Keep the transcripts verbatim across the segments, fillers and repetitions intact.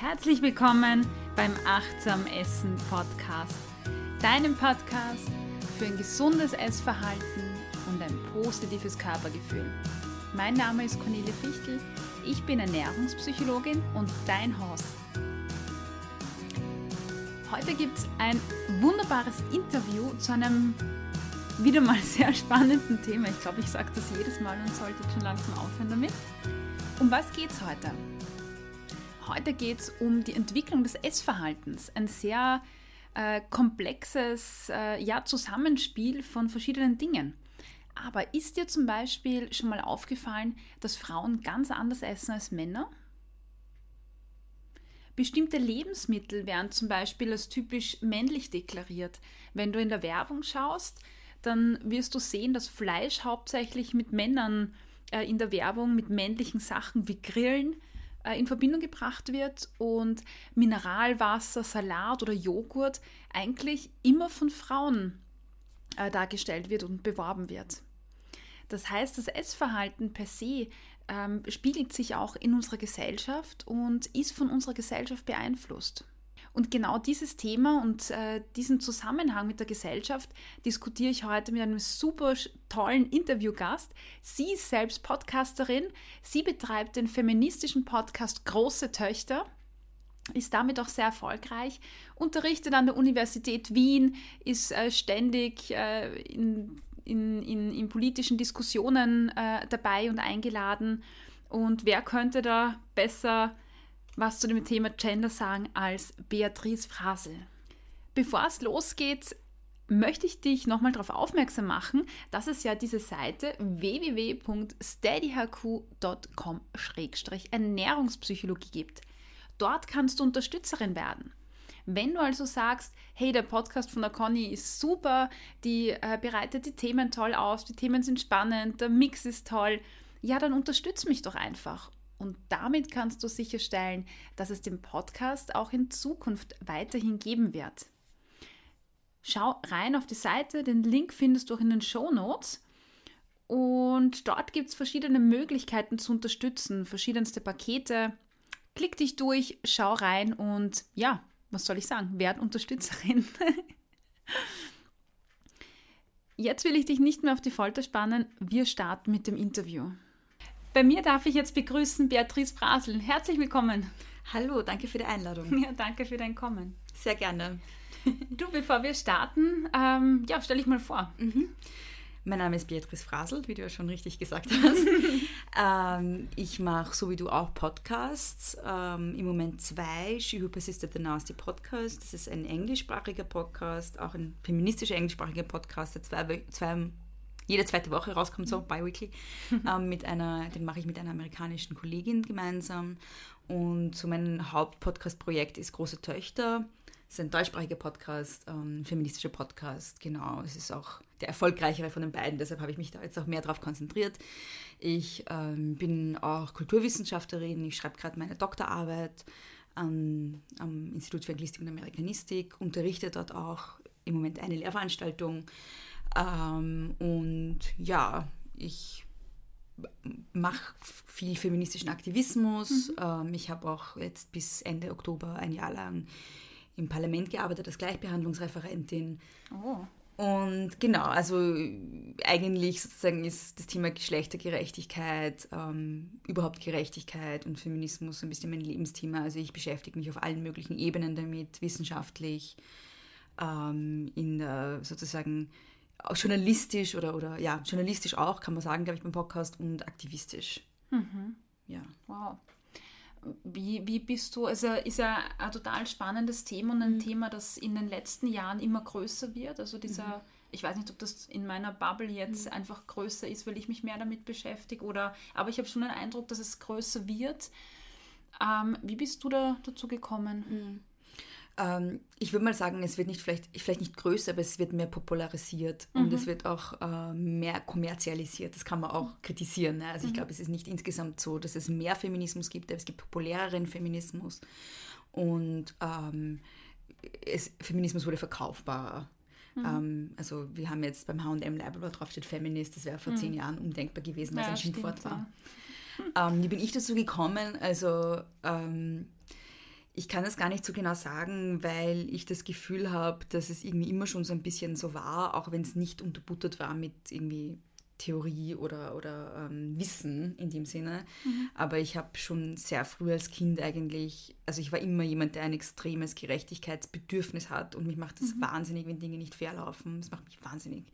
Herzlich willkommen beim Achtsam Essen Podcast, deinem Podcast für ein gesundes Essverhalten und ein positives Körpergefühl. Mein Name ist Cornelia Fichtel, ich bin Ernährungspsychologin und dein Host. Heute gibt es ein wunderbares Interview zu einem wieder mal sehr spannenden Thema. Ich glaube, ich sage das jedes Mal und sollte schon langsam aufhören damit. Um was geht es heute? Heute geht es um die Entwicklung des Essverhaltens, ein sehr äh, komplexes äh, ja, Zusammenspiel von verschiedenen Dingen. Aber ist dir zum Beispiel schon mal aufgefallen, dass Frauen ganz anders essen als Männer? Bestimmte Lebensmittel werden zum Beispiel als typisch männlich deklariert. Wenn du in der Werbung schaust, dann wirst du sehen, dass Fleisch hauptsächlich mit Männern äh, in der Werbung, mit männlichen Sachen wie Grillen, in Verbindung gebracht wird und Mineralwasser, Salat oder Joghurt eigentlich immer von Frauen äh, dargestellt wird und beworben wird. Das heißt, das Essverhalten per se ähm, spiegelt sich auch in unserer Gesellschaft und ist von unserer Gesellschaft beeinflusst. Und genau dieses Thema und äh, diesen Zusammenhang mit der Gesellschaft diskutiere ich heute mit einem super tollen Interviewgast. Sie ist selbst Podcasterin, sie betreibt den feministischen Podcast Große Töchter, ist damit auch sehr erfolgreich, unterrichtet an der Universität Wien, ist äh, ständig äh, in, in, in, in politischen Diskussionen äh, dabei und eingeladen. Und wer könnte da besser was zu dem Thema Gender sagen als Beatrice Frasl. Bevor es losgeht, möchte ich dich nochmal darauf aufmerksam machen, dass es ja diese Seite w w w punkt steadyhq punkt com Ernährungspsychologie gibt. Dort kannst du Unterstützerin werden. Wenn du also sagst, hey, der Podcast von der Conny ist super, die äh, bereitet die Themen toll aus, die Themen sind spannend, der Mix ist toll, ja, dann unterstütz mich doch einfach. Und damit kannst du sicherstellen, dass es den Podcast auch in Zukunft weiterhin geben wird. Schau rein auf die Seite, den Link findest du auch in den Shownotes. Und dort gibt es verschiedene Möglichkeiten zu unterstützen, verschiedenste Pakete. Klick dich durch, schau rein und ja, was soll ich sagen, werd Unterstützerin. Jetzt will ich dich nicht mehr auf die Folter spannen, wir starten mit dem Interview. Bei mir darf ich jetzt begrüßen Beatrice Brasel. Herzlich willkommen. Hallo, danke für die Einladung. Ja, danke für dein Kommen. Sehr gerne. Du, bevor wir starten, ähm, ja, stell dich mal vor. Mhm. Mein Name ist Beatrice Frasl, wie du ja schon richtig gesagt hast. ähm, ich mache, so wie du auch, Podcasts. Ähm, im Moment zwei, She Who Persisted the Nasty Podcasts. Das ist ein englischsprachiger Podcast, auch ein feministischer englischsprachiger Podcast, der zwei, zwei jede zweite Woche rauskommt, so bi-weekly, ähm, mit einer, den mache ich mit einer amerikanischen Kollegin gemeinsam. Und so mein Hauptpodcast-Projekt ist Große Töchter. Es ist ein deutschsprachiger Podcast, ein ähm, feministischer Podcast, genau. Es ist auch der erfolgreichere von den beiden, deshalb habe ich mich da jetzt auch mehr drauf konzentriert. Ich ähm, bin auch Kulturwissenschaftlerin, ich schreibe gerade meine Doktorarbeit ähm, am Institut für Anglistik und Amerikanistik, unterrichte dort auch im Moment eine Lehrveranstaltung. Ähm, und ja, ich mache viel feministischen Aktivismus. Mhm. Ähm, ich habe auch jetzt bis Ende Oktober ein Jahr lang im Parlament gearbeitet als Gleichbehandlungsreferentin. Oh. Und genau, also eigentlich sozusagen ist das Thema Geschlechtergerechtigkeit, ähm, überhaupt Gerechtigkeit und Feminismus ein bisschen mein Lebensthema. Also ich beschäftige mich auf allen möglichen Ebenen damit, wissenschaftlich, ähm, in der sozusagen auch journalistisch oder, oder ja, journalistisch auch, kann man sagen, glaube ich, beim Podcast und aktivistisch. Mhm. Ja. Wow. Wie, wie bist du, also ist ja ein total spannendes Thema und ein mhm. Thema, das in den letzten Jahren immer größer wird. Also dieser, mhm. ich weiß nicht, ob das in meiner Bubble jetzt mhm. einfach größer ist, weil ich mich mehr damit beschäftige oder, aber ich habe schon den Eindruck, dass es größer wird. Ähm, wie bist du da dazu gekommen? Mhm. Ich würde mal sagen, es wird nicht vielleicht, vielleicht nicht größer, aber es wird mehr popularisiert mhm. und es wird auch äh, mehr kommerzialisiert. Das kann man auch kritisieren. Ne? Also mhm. ich glaube, es ist nicht insgesamt so, dass es mehr Feminismus gibt, aber es gibt populäreren Feminismus und ähm, es, Feminismus wurde verkaufbarer. Mhm. Ähm, also wir haben jetzt beim H und M-Label, wo drauf steht Feminist, das wäre vor mhm. zehn Jahren undenkbar gewesen, weil ja, es ein Schimpfwort war. Wie ja. ähm, bin ich dazu gekommen? Also ähm, Ich kann das gar nicht so genau sagen, weil ich das Gefühl habe, dass es irgendwie immer schon so ein bisschen so war, auch wenn es nicht unterbuttert war mit irgendwie Theorie oder, oder ähm, Wissen in dem Sinne. Mhm. Aber ich habe schon sehr früh als Kind eigentlich, also ich war immer jemand, der ein extremes Gerechtigkeitsbedürfnis hat, und mich macht das mhm. wahnsinnig, wenn Dinge nicht fair laufen. Das macht mich wahnsinnig.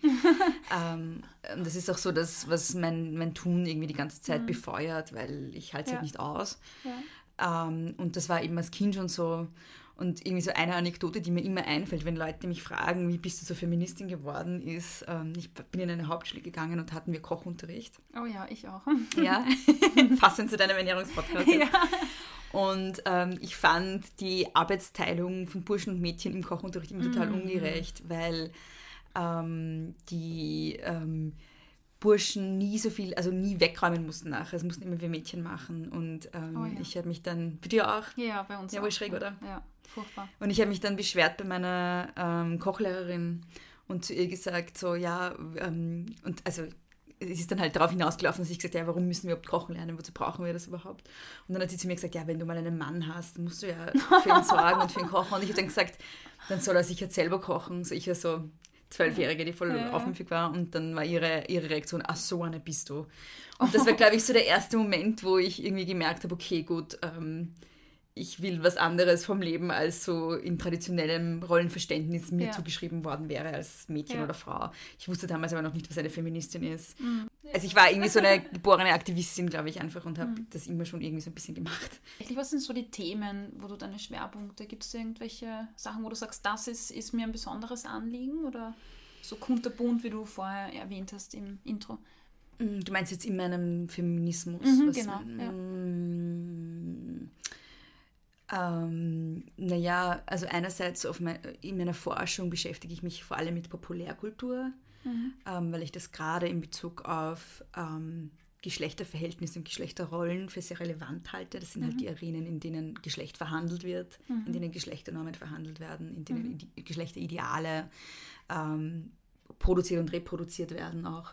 ähm, und das ist auch so das, was mein, mein Tun irgendwie die ganze Zeit mhm. befeuert, weil ich halte es ja. halt nicht aus. Ja. Ähm, und das war eben als Kind schon so. Und irgendwie so eine Anekdote, die mir immer einfällt, wenn Leute mich fragen, wie bist du so Feministin geworden, ist, ähm, ich bin in eine Hauptschule gegangen und hatten wir Kochunterricht. Oh ja, ich auch. Ja, passend zu deinem Ernährungspodcast. Ja. Und ähm, ich fand die Arbeitsteilung von Burschen und Mädchen im Kochunterricht immer total mhm. ungerecht, weil ähm, die... Ähm, Burschen nie so viel, also nie wegräumen mussten nachher. Es mussten immer wir Mädchen machen. Und ähm, oh, ja. ich habe mich dann, bei dir auch? Ja, bei uns ja, wohl schräg, oder? Ja, furchtbar. Und ich habe mich dann beschwert bei meiner ähm, Kochlehrerin und zu ihr gesagt, so, ja, ähm, und also es ist dann halt darauf hinausgelaufen, dass ich gesagt habe, ja, warum müssen wir überhaupt kochen lernen, wozu brauchen wir das überhaupt? Und dann hat sie zu mir gesagt, ja, wenn du mal einen Mann hast, musst du ja für ihn sorgen und für ihn kochen. Und ich habe dann gesagt, dann soll er sich jetzt selber kochen. So, ich war so... Zwölfjährige, die voll ja, aufmüpfig war, und dann war ihre, ihre Reaktion, ach so eine bist du. Und das war, glaube ich, so der erste Moment, wo ich irgendwie gemerkt habe, okay, gut, ähm, ich will was anderes vom Leben, als so in traditionellem Rollenverständnis mir ja. zugeschrieben worden wäre als Mädchen ja. oder Frau. Ich wusste damals aber noch nicht, was eine Feministin ist. Mhm. Also ich war irgendwie so eine geborene Aktivistin, glaube ich, einfach, und habe mhm. das immer schon irgendwie so ein bisschen gemacht. Eigentlich, was sind so die Themen, wo du deine Schwerpunkte, gibt es irgendwelche Sachen, wo du sagst, das ist, ist mir ein besonderes Anliegen, oder so kunterbunt, wie du vorher erwähnt hast im Intro? Du meinst jetzt in meinem Feminismus? Mhm, was genau, man, ja. m- Ähm, naja, also einerseits auf mein, in meiner Forschung beschäftige ich mich vor allem mit Populärkultur, mhm. ähm, weil ich das gerade in Bezug auf ähm, Geschlechterverhältnisse und Geschlechterrollen für sehr relevant halte. Das sind mhm. halt die Arenen, in denen Geschlecht verhandelt wird, mhm. in denen Geschlechternormen verhandelt werden, in denen mhm. Geschlechterideale ähm, produziert und reproduziert werden auch.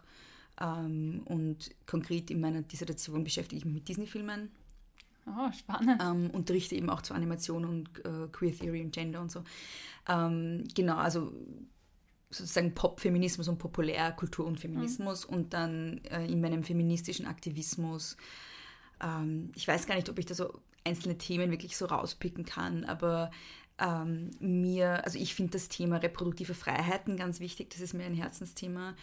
Ähm, und konkret in meiner Dissertation beschäftige ich mich mit Disney-Filmen. Oh, spannend. Ähm, unterrichte eben auch zu Animation und äh, Queer Theory und Gender und so. Ähm, genau, also sozusagen Pop-Feminismus und Populärkultur und Feminismus. Mhm. Und dann äh, in meinem feministischen Aktivismus, ähm, ich weiß gar nicht, ob ich da so einzelne Themen wirklich so rauspicken kann, aber ähm, mir, also ich finde das Thema reproduktive Freiheiten ganz wichtig, das ist mir ein Herzensthema.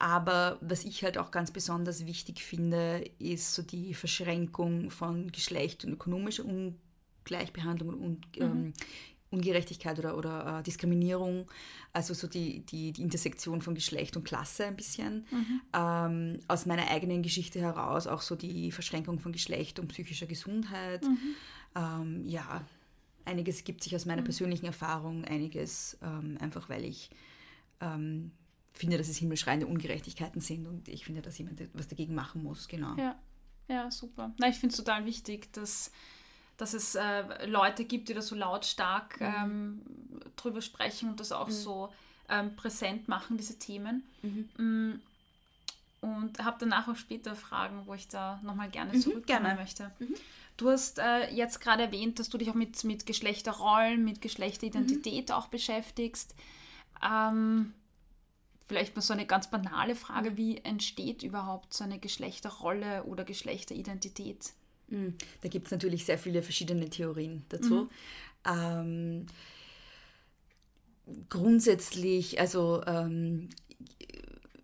Aber was ich halt auch ganz besonders wichtig finde, ist so die Verschränkung von Geschlecht und ökonomischer Ungleichbehandlung und mhm. ähm, Ungerechtigkeit oder, oder äh, Diskriminierung, also so die, die, die Intersektion von Geschlecht und Klasse ein bisschen. Mhm. Ähm, aus meiner eigenen Geschichte heraus auch so die Verschränkung von Geschlecht und psychischer Gesundheit. Mhm. Ähm, ja, einiges gibt sich aus meiner mhm. persönlichen Erfahrung, einiges ähm, einfach, weil ich... Ähm, finde, dass es himmelschreiende Ungerechtigkeiten sind, und ich finde, dass jemand was dagegen machen muss, genau. Ja, ja, super. Na, ich finde es total wichtig, dass, dass es äh, Leute gibt, die da so lautstark mhm. ähm, drüber sprechen und das auch mhm. so ähm, präsent machen, diese Themen. Mhm. Und habe danach auch später Fragen, wo ich da nochmal gerne zurückkommen mhm, gerne. möchte. Mhm. Du hast äh, jetzt gerade erwähnt, dass du dich auch mit, mit Geschlechterrollen, mit Geschlechteridentität mhm. auch beschäftigst. Ähm, Vielleicht mal so eine ganz banale Frage, wie entsteht überhaupt so eine Geschlechterrolle oder Geschlechteridentität? Da gibt es natürlich sehr viele verschiedene Theorien dazu. Mhm. Ähm, grundsätzlich, also ähm,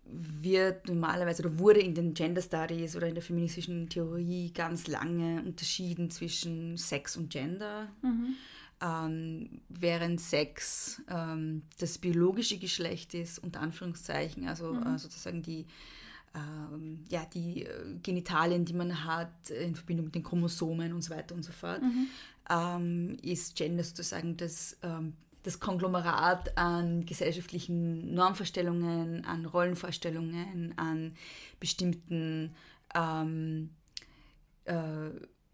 wird normalerweise oder wurde in den Gender Studies oder in der feministischen Theorie ganz lange unterschieden zwischen Sex und Gender. Mhm. Ähm, während Sex ähm, das biologische Geschlecht ist, unter Anführungszeichen, also mhm. äh, sozusagen die, ähm, ja, die Genitalien, die man hat, in Verbindung mit den Chromosomen und so weiter und so fort, mhm. ähm, ist Gender sozusagen das, ähm, das Konglomerat an gesellschaftlichen Normvorstellungen, an Rollenvorstellungen, an bestimmten ähm, äh,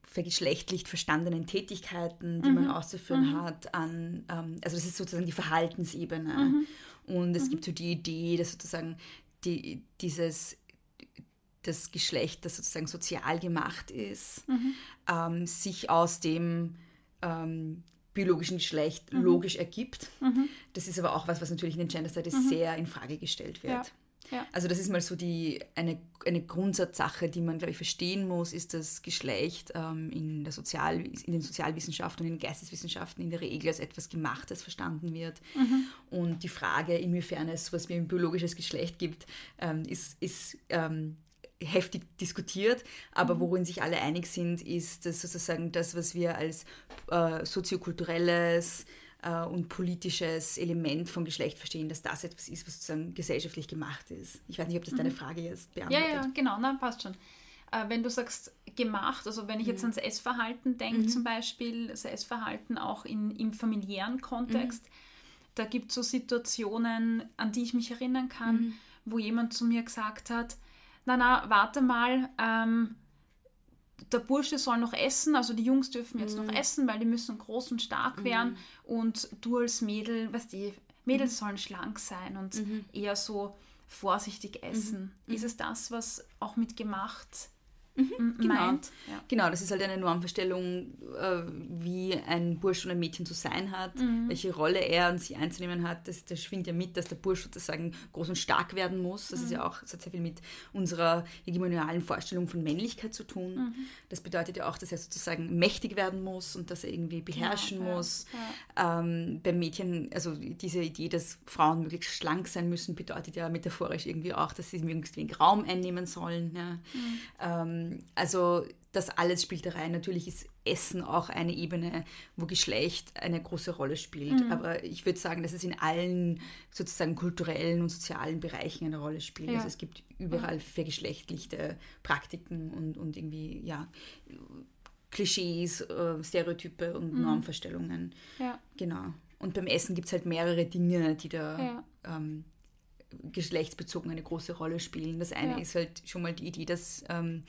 vergeschlechtlicht verstandenen Tätigkeiten, die mhm. man auszuführen mhm. hat, an, ähm, also das ist sozusagen die Verhaltensebene. Mhm. Und es mhm. gibt so die Idee, dass sozusagen die, dieses, das Geschlecht, das sozusagen sozial gemacht ist, mhm. ähm, sich aus dem ähm, biologischen Geschlecht mhm. logisch ergibt. Mhm. Das ist aber auch was, was natürlich in den Gender Studies mhm. sehr in Frage gestellt wird. Ja. Ja. Also das ist mal so die, eine, eine Grundsatzsache, die man, glaube ich, verstehen muss, ist, dass Geschlecht ähm, in, der Sozial, in den Sozialwissenschaften und in den Geisteswissenschaften in der Regel als etwas Gemachtes verstanden wird. Mhm. Und die Frage, inwiefern es sowas wie ein biologisches Geschlecht gibt, ähm, ist, ist ähm, heftig diskutiert. Aber mhm. worin sich alle einig sind, ist, dass sozusagen das, was wir als äh, soziokulturelles und politisches Element von Geschlecht verstehen, dass das etwas ist, was sozusagen gesellschaftlich gemacht ist. Ich weiß nicht, ob das deine Frage jetzt beantwortet. Ja, ja, genau, na, passt schon. Äh, wenn du sagst, gemacht, also wenn ich jetzt mhm. ans Essverhalten denke mhm. zum Beispiel, das Essverhalten auch in, im familiären Kontext, mhm. da gibt es so Situationen, an die ich mich erinnern kann, mhm. wo jemand zu mir gesagt hat, na, na, warte mal, ähm, der Bursche soll noch essen, also die Jungs dürfen jetzt mhm. noch essen, weil die müssen groß und stark mhm. werden, und du als Mädel, weißt du, Mädels mhm. sollen schlank sein und mhm. eher so vorsichtig essen. Mhm. Ist es das, was auch mit gemacht mhm. meint? Genau. Ja. Genau, das ist halt eine Normvorstellung, wie ein Bursch und ein Mädchen zu sein hat, mhm. welche Rolle er und sie einzunehmen hat. Das, das schwingt ja mit, dass der Bursch sozusagen groß und stark werden muss. Das mhm. ist ja auch, das hat sehr viel mit unserer hegemonialen Vorstellung von Männlichkeit zu tun. Mhm. Das bedeutet ja auch, dass er sozusagen mächtig werden muss und dass er irgendwie beherrschen ja, muss. Ja. Ähm, beim Mädchen, also diese Idee, dass Frauen möglichst schlank sein müssen, bedeutet ja metaphorisch irgendwie auch, dass sie möglichst wenig Raum einnehmen sollen. Ja. Mhm. Ähm, Also das alles spielt da rein. Natürlich ist Essen auch eine Ebene, wo Geschlecht eine große Rolle spielt. Mhm. Aber ich würde sagen, dass es in allen sozusagen kulturellen und sozialen Bereichen eine Rolle spielt. Ja. Also es gibt überall ja. vergeschlechtlichte Praktiken und, und irgendwie ja, Klischees, äh, Stereotype und mhm. Normvorstellungen. Ja. Genau. Und beim Essen gibt es halt mehrere Dinge, die da... Ja. Ähm, geschlechtsbezogen eine große Rolle spielen. Das eine ja. ist halt schon mal die Idee, dass, ähm,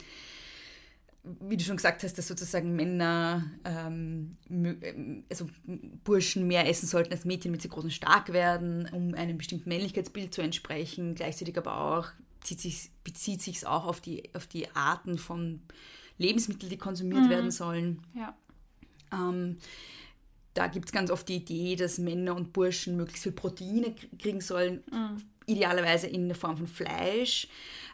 wie du schon gesagt hast, dass sozusagen Männer, ähm, also Burschen mehr essen sollten als Mädchen, damit sie groß und stark werden, um einem bestimmten Männlichkeitsbild zu entsprechen. Gleichzeitig aber auch bezieht sich bezieht sich's auch auf die, auf die Arten von Lebensmitteln, die konsumiert mhm. werden sollen. Ja. Ähm, da gibt es ganz oft die Idee, dass Männer und Burschen möglichst viel Proteine kriegen sollen, mhm. idealerweise in der Form von Fleisch,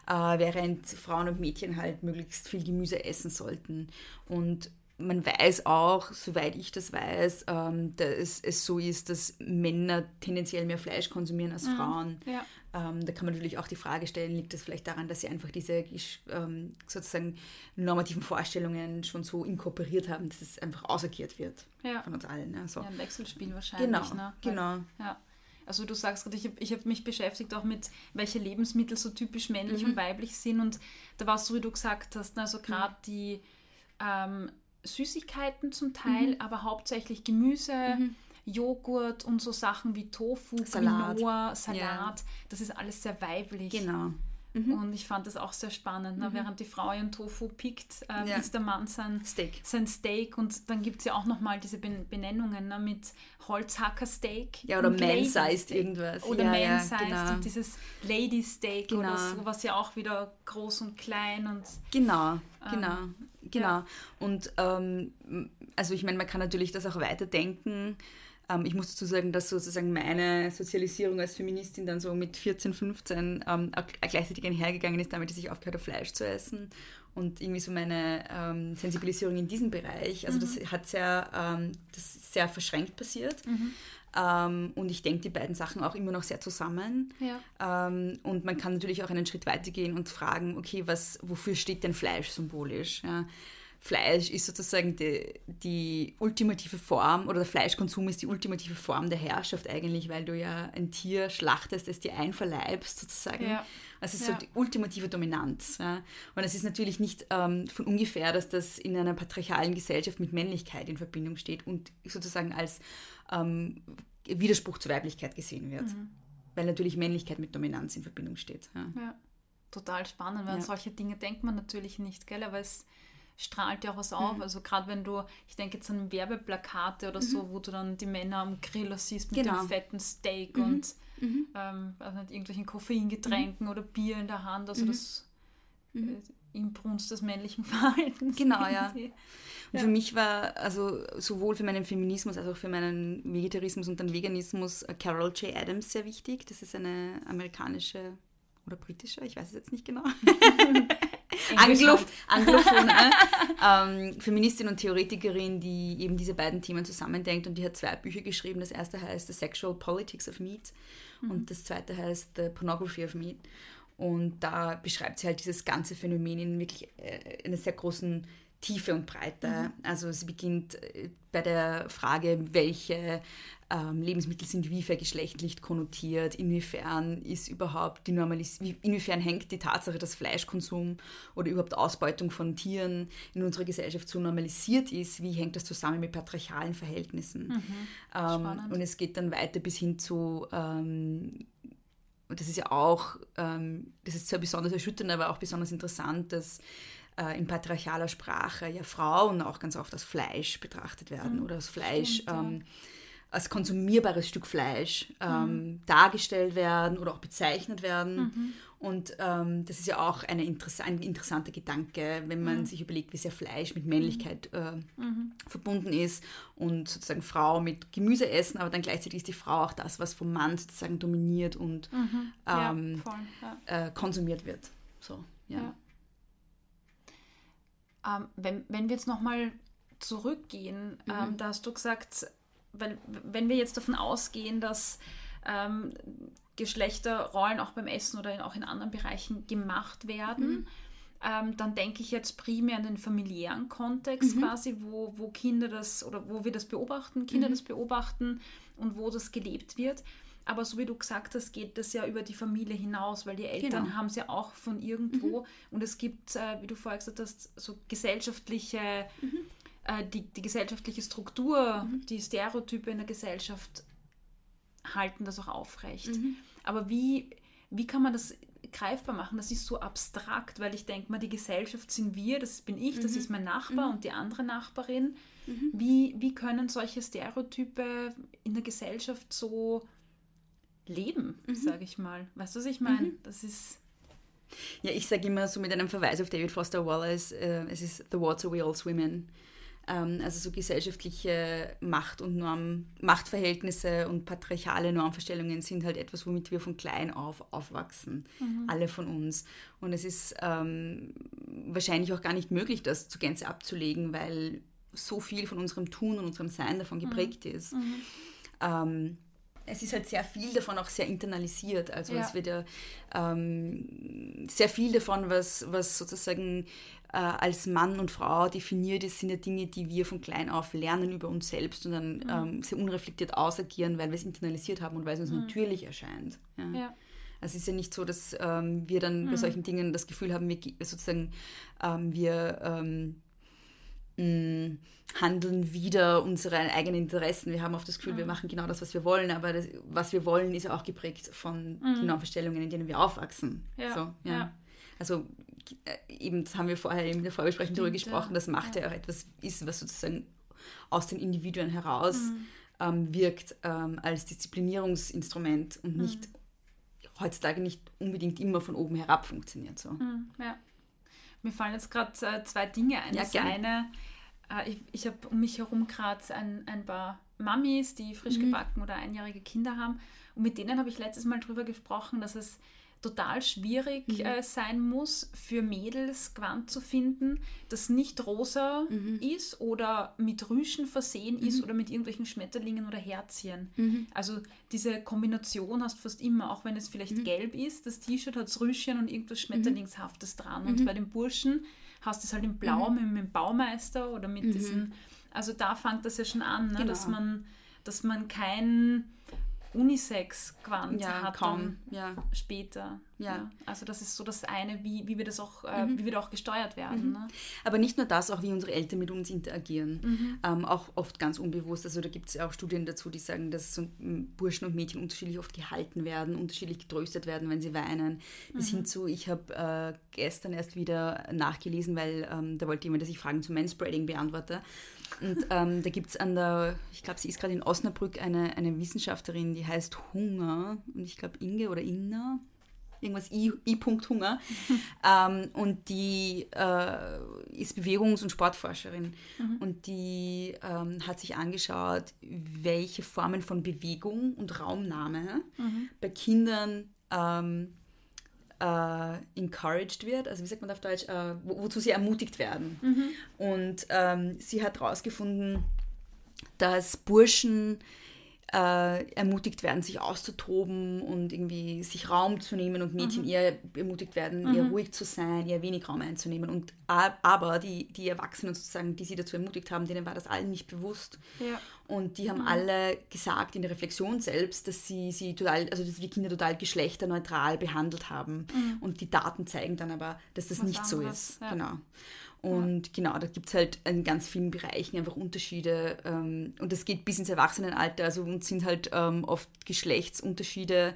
äh, während Frauen und Mädchen halt möglichst viel Gemüse essen sollten. Und man weiß auch, soweit ich das weiß, ähm, dass es so ist, dass Männer tendenziell mehr Fleisch konsumieren als mhm. Frauen. Ja. Ähm, da kann man natürlich auch die Frage stellen, liegt das vielleicht daran, dass sie einfach diese ähm, sozusagen normativen Vorstellungen schon so inkorporiert haben, dass es einfach auserkehrt wird ja. von uns allen. Ne? So. Ja, ein Wechselspiel wahrscheinlich. Genau, ne? genau. Ja. Also du sagst gerade, ich habe ich hab mich beschäftigt auch mit, welche Lebensmittel so typisch männlich mhm. und weiblich sind. Und da war es so, wie du gesagt hast, also gerade mhm. die... Ähm, Süßigkeiten zum Teil, mhm. aber hauptsächlich Gemüse, mhm. Joghurt und so Sachen wie Tofu, Salat, Quinoa, Salat. Yeah. Das ist alles sehr weiblich. Genau. Mhm. Und ich fand das auch sehr spannend. Mhm. Ne? Während die Frau ihren Tofu pickt, äh, ja. ist der Mann sein Steak. Sein Steak. Und dann gibt es ja auch nochmal diese ben- Benennungen ne? mit Holzhacker-Steak. Ja, oder Man-Sized irgendwas. Oder ja, Man-Sized ja, genau. und dieses Lady-Steak genau. oder so, was ja auch wieder groß und klein. Und Genau, ähm, genau. Genau. Ja. Und ähm, also ich meine, man kann natürlich das auch weiterdenken. Ähm, ich muss dazu sagen, dass sozusagen meine Sozialisierung als Feministin dann so mit vierzehn, fünfzehn ähm, gleichzeitig einhergegangen ist, damit dass ich aufgehört habe, Fleisch zu essen. Und irgendwie so meine ähm, Sensibilisierung in diesem Bereich, also mhm. das hat sehr, ähm, das ist sehr verschränkt passiert. Mhm. Ähm, und ich denke die beiden Sachen auch immer noch sehr zusammen. Ja. Ähm, und man kann natürlich auch einen Schritt weiter gehen und fragen, okay, was, wofür steht denn Fleisch symbolisch? Ja? Fleisch ist sozusagen die, die ultimative Form, oder der Fleischkonsum ist die ultimative Form der Herrschaft eigentlich, weil du ja ein Tier schlachtest, es dir einverleibst sozusagen. Ja. Also es ist ja. so die ultimative Dominanz. Ja. Und es ist natürlich nicht ähm, von ungefähr, dass das in einer patriarchalen Gesellschaft mit Männlichkeit in Verbindung steht und sozusagen als ähm, Widerspruch zur Weiblichkeit gesehen wird. Mhm. Weil natürlich Männlichkeit mit Dominanz in Verbindung steht. Ja, ja. Total spannend, weil ja. an solche Dinge denkt man natürlich nicht, gell? Aber es strahlt ja auch was auf, mhm. also gerade wenn du, ich denke jetzt an Werbeplakate oder mhm. so, wo du dann die Männer am Grill siehst mit genau. dem fetten Steak mhm. und mhm. Ähm, also irgendwelchen Koffeingetränken mhm. oder Bier in der Hand, also mhm. das äh, Inbrunst des männlichen Verhaltens. Genau, ja. Und ja. für mich war, also sowohl für meinen Feminismus als auch für meinen Vegetarismus und dann Veganismus Carol J. Adams sehr wichtig. Das ist eine amerikanische oder britische, ich weiß es jetzt nicht genau. Anglo- Anglophone, ähm, Feministin und Theoretikerin, die eben diese beiden Themen zusammendenkt, und die hat zwei Bücher geschrieben. Das erste heißt The Sexual Politics of Meat mhm. und das zweite heißt The Pornography of Meat. Und da beschreibt sie halt dieses ganze Phänomen in wirklich äh, einer sehr großen Tiefe und Breite. Mhm. Also sie beginnt bei der Frage, welche ähm, Lebensmittel sind wie geschlechtlich konnotiert, inwiefern ist überhaupt die Normalis- inwiefern hängt die Tatsache, dass Fleischkonsum oder überhaupt Ausbeutung von Tieren in unserer Gesellschaft so normalisiert ist, wie hängt das zusammen mit patriarchalen Verhältnissen? Mhm. Ähm, und es geht dann weiter bis hin zu ähm, und das ist ja auch, ähm, das ist zwar besonders erschütternd, aber auch besonders interessant, dass äh, in patriarchaler Sprache ja Frauen auch ganz oft als Fleisch betrachtet werden mhm, oder als Fleisch, stimmt, ähm, ja. als konsumierbares Stück Fleisch ähm, mhm. dargestellt werden oder auch bezeichnet werden. Mhm. Und ähm, das ist ja auch eine Interess- ein interessanter Gedanke, wenn man mhm. sich überlegt, wie sehr Fleisch mit Männlichkeit äh, mhm. verbunden ist und sozusagen Frau mit Gemüse essen, aber dann gleichzeitig ist die Frau auch das, was vom Mann sozusagen dominiert und mhm. ja, ähm, voll, ja. äh, konsumiert wird. So, ja. Ja. Ähm, wenn, wenn wir jetzt nochmal zurückgehen, mhm. ähm, da hast du gesagt, wenn, wenn wir jetzt davon ausgehen, dass ähm, Geschlechterrollen auch beim Essen oder in, auch in anderen Bereichen gemacht werden, mhm. ähm, dann denke ich jetzt primär an den familiären Kontext mhm. quasi, wo, wo Kinder das oder wo wir das beobachten, Kinder mhm. das beobachten und wo das gelebt wird. Aber so wie du gesagt hast, geht das ja über die Familie hinaus, weil die Eltern genau. haben es ja auch von irgendwo mhm. und es gibt, äh, wie du vorher gesagt hast, so gesellschaftliche, mhm. äh, die, die gesellschaftliche Struktur, mhm. die Stereotype in der Gesellschaft halten das auch aufrecht. Mhm. Aber wie, wie kann man das greifbar machen? Das ist so abstrakt, weil ich denke mal, die Gesellschaft sind wir, das bin ich, mhm. das ist mein Nachbar mhm. und die andere Nachbarin. Mhm. Wie, wie können solche Stereotype in der Gesellschaft so leben, mhm. sage ich mal. Weißt du, was ich meine? Mhm. Das ist... Ja, ich sage immer so mit einem Verweis auf David Foster Wallace, äh, es ist The Water We All Swim In. Also so gesellschaftliche Macht- und Norm, Machtverhältnisse und patriarchale Normvorstellungen sind halt etwas, womit wir von klein auf aufwachsen, mhm. alle von uns. Und es ist ähm, wahrscheinlich auch gar nicht möglich, das zur Gänze abzulegen, weil so viel von unserem Tun und unserem Sein davon geprägt mhm. ist. Mhm. Ähm, Es ist halt sehr viel davon auch sehr internalisiert. Also ja. es wird ja ähm, sehr viel davon, was, was sozusagen äh, als Mann und Frau definiert ist, sind ja Dinge, die wir von klein auf lernen über uns selbst und dann mhm. ähm, sehr unreflektiert ausagieren, weil wir es internalisiert haben und weil es uns mhm. natürlich erscheint. Ja. Ja. Also es ist ja nicht so, dass ähm, wir dann mhm. bei solchen Dingen das Gefühl haben, wir sozusagen ähm, wir... Ähm, handeln wieder unsere eigenen Interessen. Wir haben oft das Gefühl, mhm. wir machen genau das, was wir wollen, aber das, was wir wollen, ist auch geprägt von mhm. den Normvorstellungen, in denen wir aufwachsen. Ja. So, ja. Ja. Also eben, das haben wir vorher in der Vorbesprechung darüber gesprochen, dass Macht ja. ja auch etwas ist, was sozusagen aus den Individuen heraus mhm. ähm, wirkt ähm, als Disziplinierungsinstrument und nicht mhm. heutzutage nicht unbedingt immer von oben herab funktioniert. So. Mhm. Ja. Mir fallen jetzt gerade äh, zwei Dinge ein. Ja, das eine, äh, ich, ich habe um mich herum gerade ein, ein paar Mamis, die frisch mhm. gebacken oder einjährige Kinder haben. Und mit denen habe ich letztes Mal drüber gesprochen, dass es total schwierig mhm. äh, sein muss, für Mädels Gewand zu finden, das nicht rosa mhm. ist oder mit Rüschen versehen mhm. ist oder mit irgendwelchen Schmetterlingen oder Herzchen. Mhm. Also diese Kombination hast du fast immer, auch wenn es vielleicht mhm. gelb ist, das T-Shirt hat Rüschen und irgendwas Schmetterlingshaftes dran. Mhm. Und bei den Burschen hast du es halt in Blau mhm. mit, mit dem Baumeister oder mit mhm. diesen... Also da fängt das ja schon an, ne? Genau. dass man, dass man kein... Unisex-Gewand ja, hat kaum. Dann ja. später. Ja. Ja. Also das ist so das eine, wie, wie, wir, das auch, äh, mhm. wie wir da auch gesteuert werden. Mhm. Ne? Aber nicht nur das, auch wie unsere Eltern mit uns interagieren. Mhm. Ähm, auch oft ganz unbewusst. Also da gibt es ja auch Studien dazu, die sagen, dass so Burschen und Mädchen unterschiedlich oft gehalten werden, unterschiedlich getröstet werden, wenn sie weinen. Bis mhm. hin zu, ich habe äh, gestern erst wieder nachgelesen, weil ähm, da wollte jemand, dass ich Fragen zum Manspreading beantworte. Und ähm, da gibt es an der, ich glaube, sie ist gerade in Osnabrück, eine, eine Wissenschaftlerin, die heißt Hunger. Und ich glaube, Inge oder Inna, irgendwas I, I. Hunger ähm, und die äh, ist Bewegungs- und Sportforscherin mhm. und die ähm, hat sich angeschaut, welche Formen von Bewegung und Raumnahme mhm. bei Kindern ähm, äh, encouraged wird, also wie sagt man auf Deutsch, äh, wo, wozu sie ermutigt werden. Mhm. Und ähm, sie hat herausgefunden, dass Burschen Äh, ermutigt werden, sich auszutoben und irgendwie sich Raum zu nehmen und Mädchen mhm. eher ermutigt werden, mhm. eher ruhig zu sein, eher wenig Raum einzunehmen. Und aber die, die Erwachsenen sozusagen, die sie dazu ermutigt haben, denen war das allen nicht bewusst. Ja. Und die haben mhm. alle gesagt in der Reflexion selbst, dass sie sie total, also dass wir Kinder total geschlechterneutral behandelt haben. Mhm. Und die Daten zeigen dann aber, dass das Was nicht so ist. Ja. Genau. Und genau, da gibt es halt in ganz vielen Bereichen einfach Unterschiede. Ähm, und das geht bis ins Erwachsenenalter. Also uns sind halt ähm, oft Geschlechtsunterschiede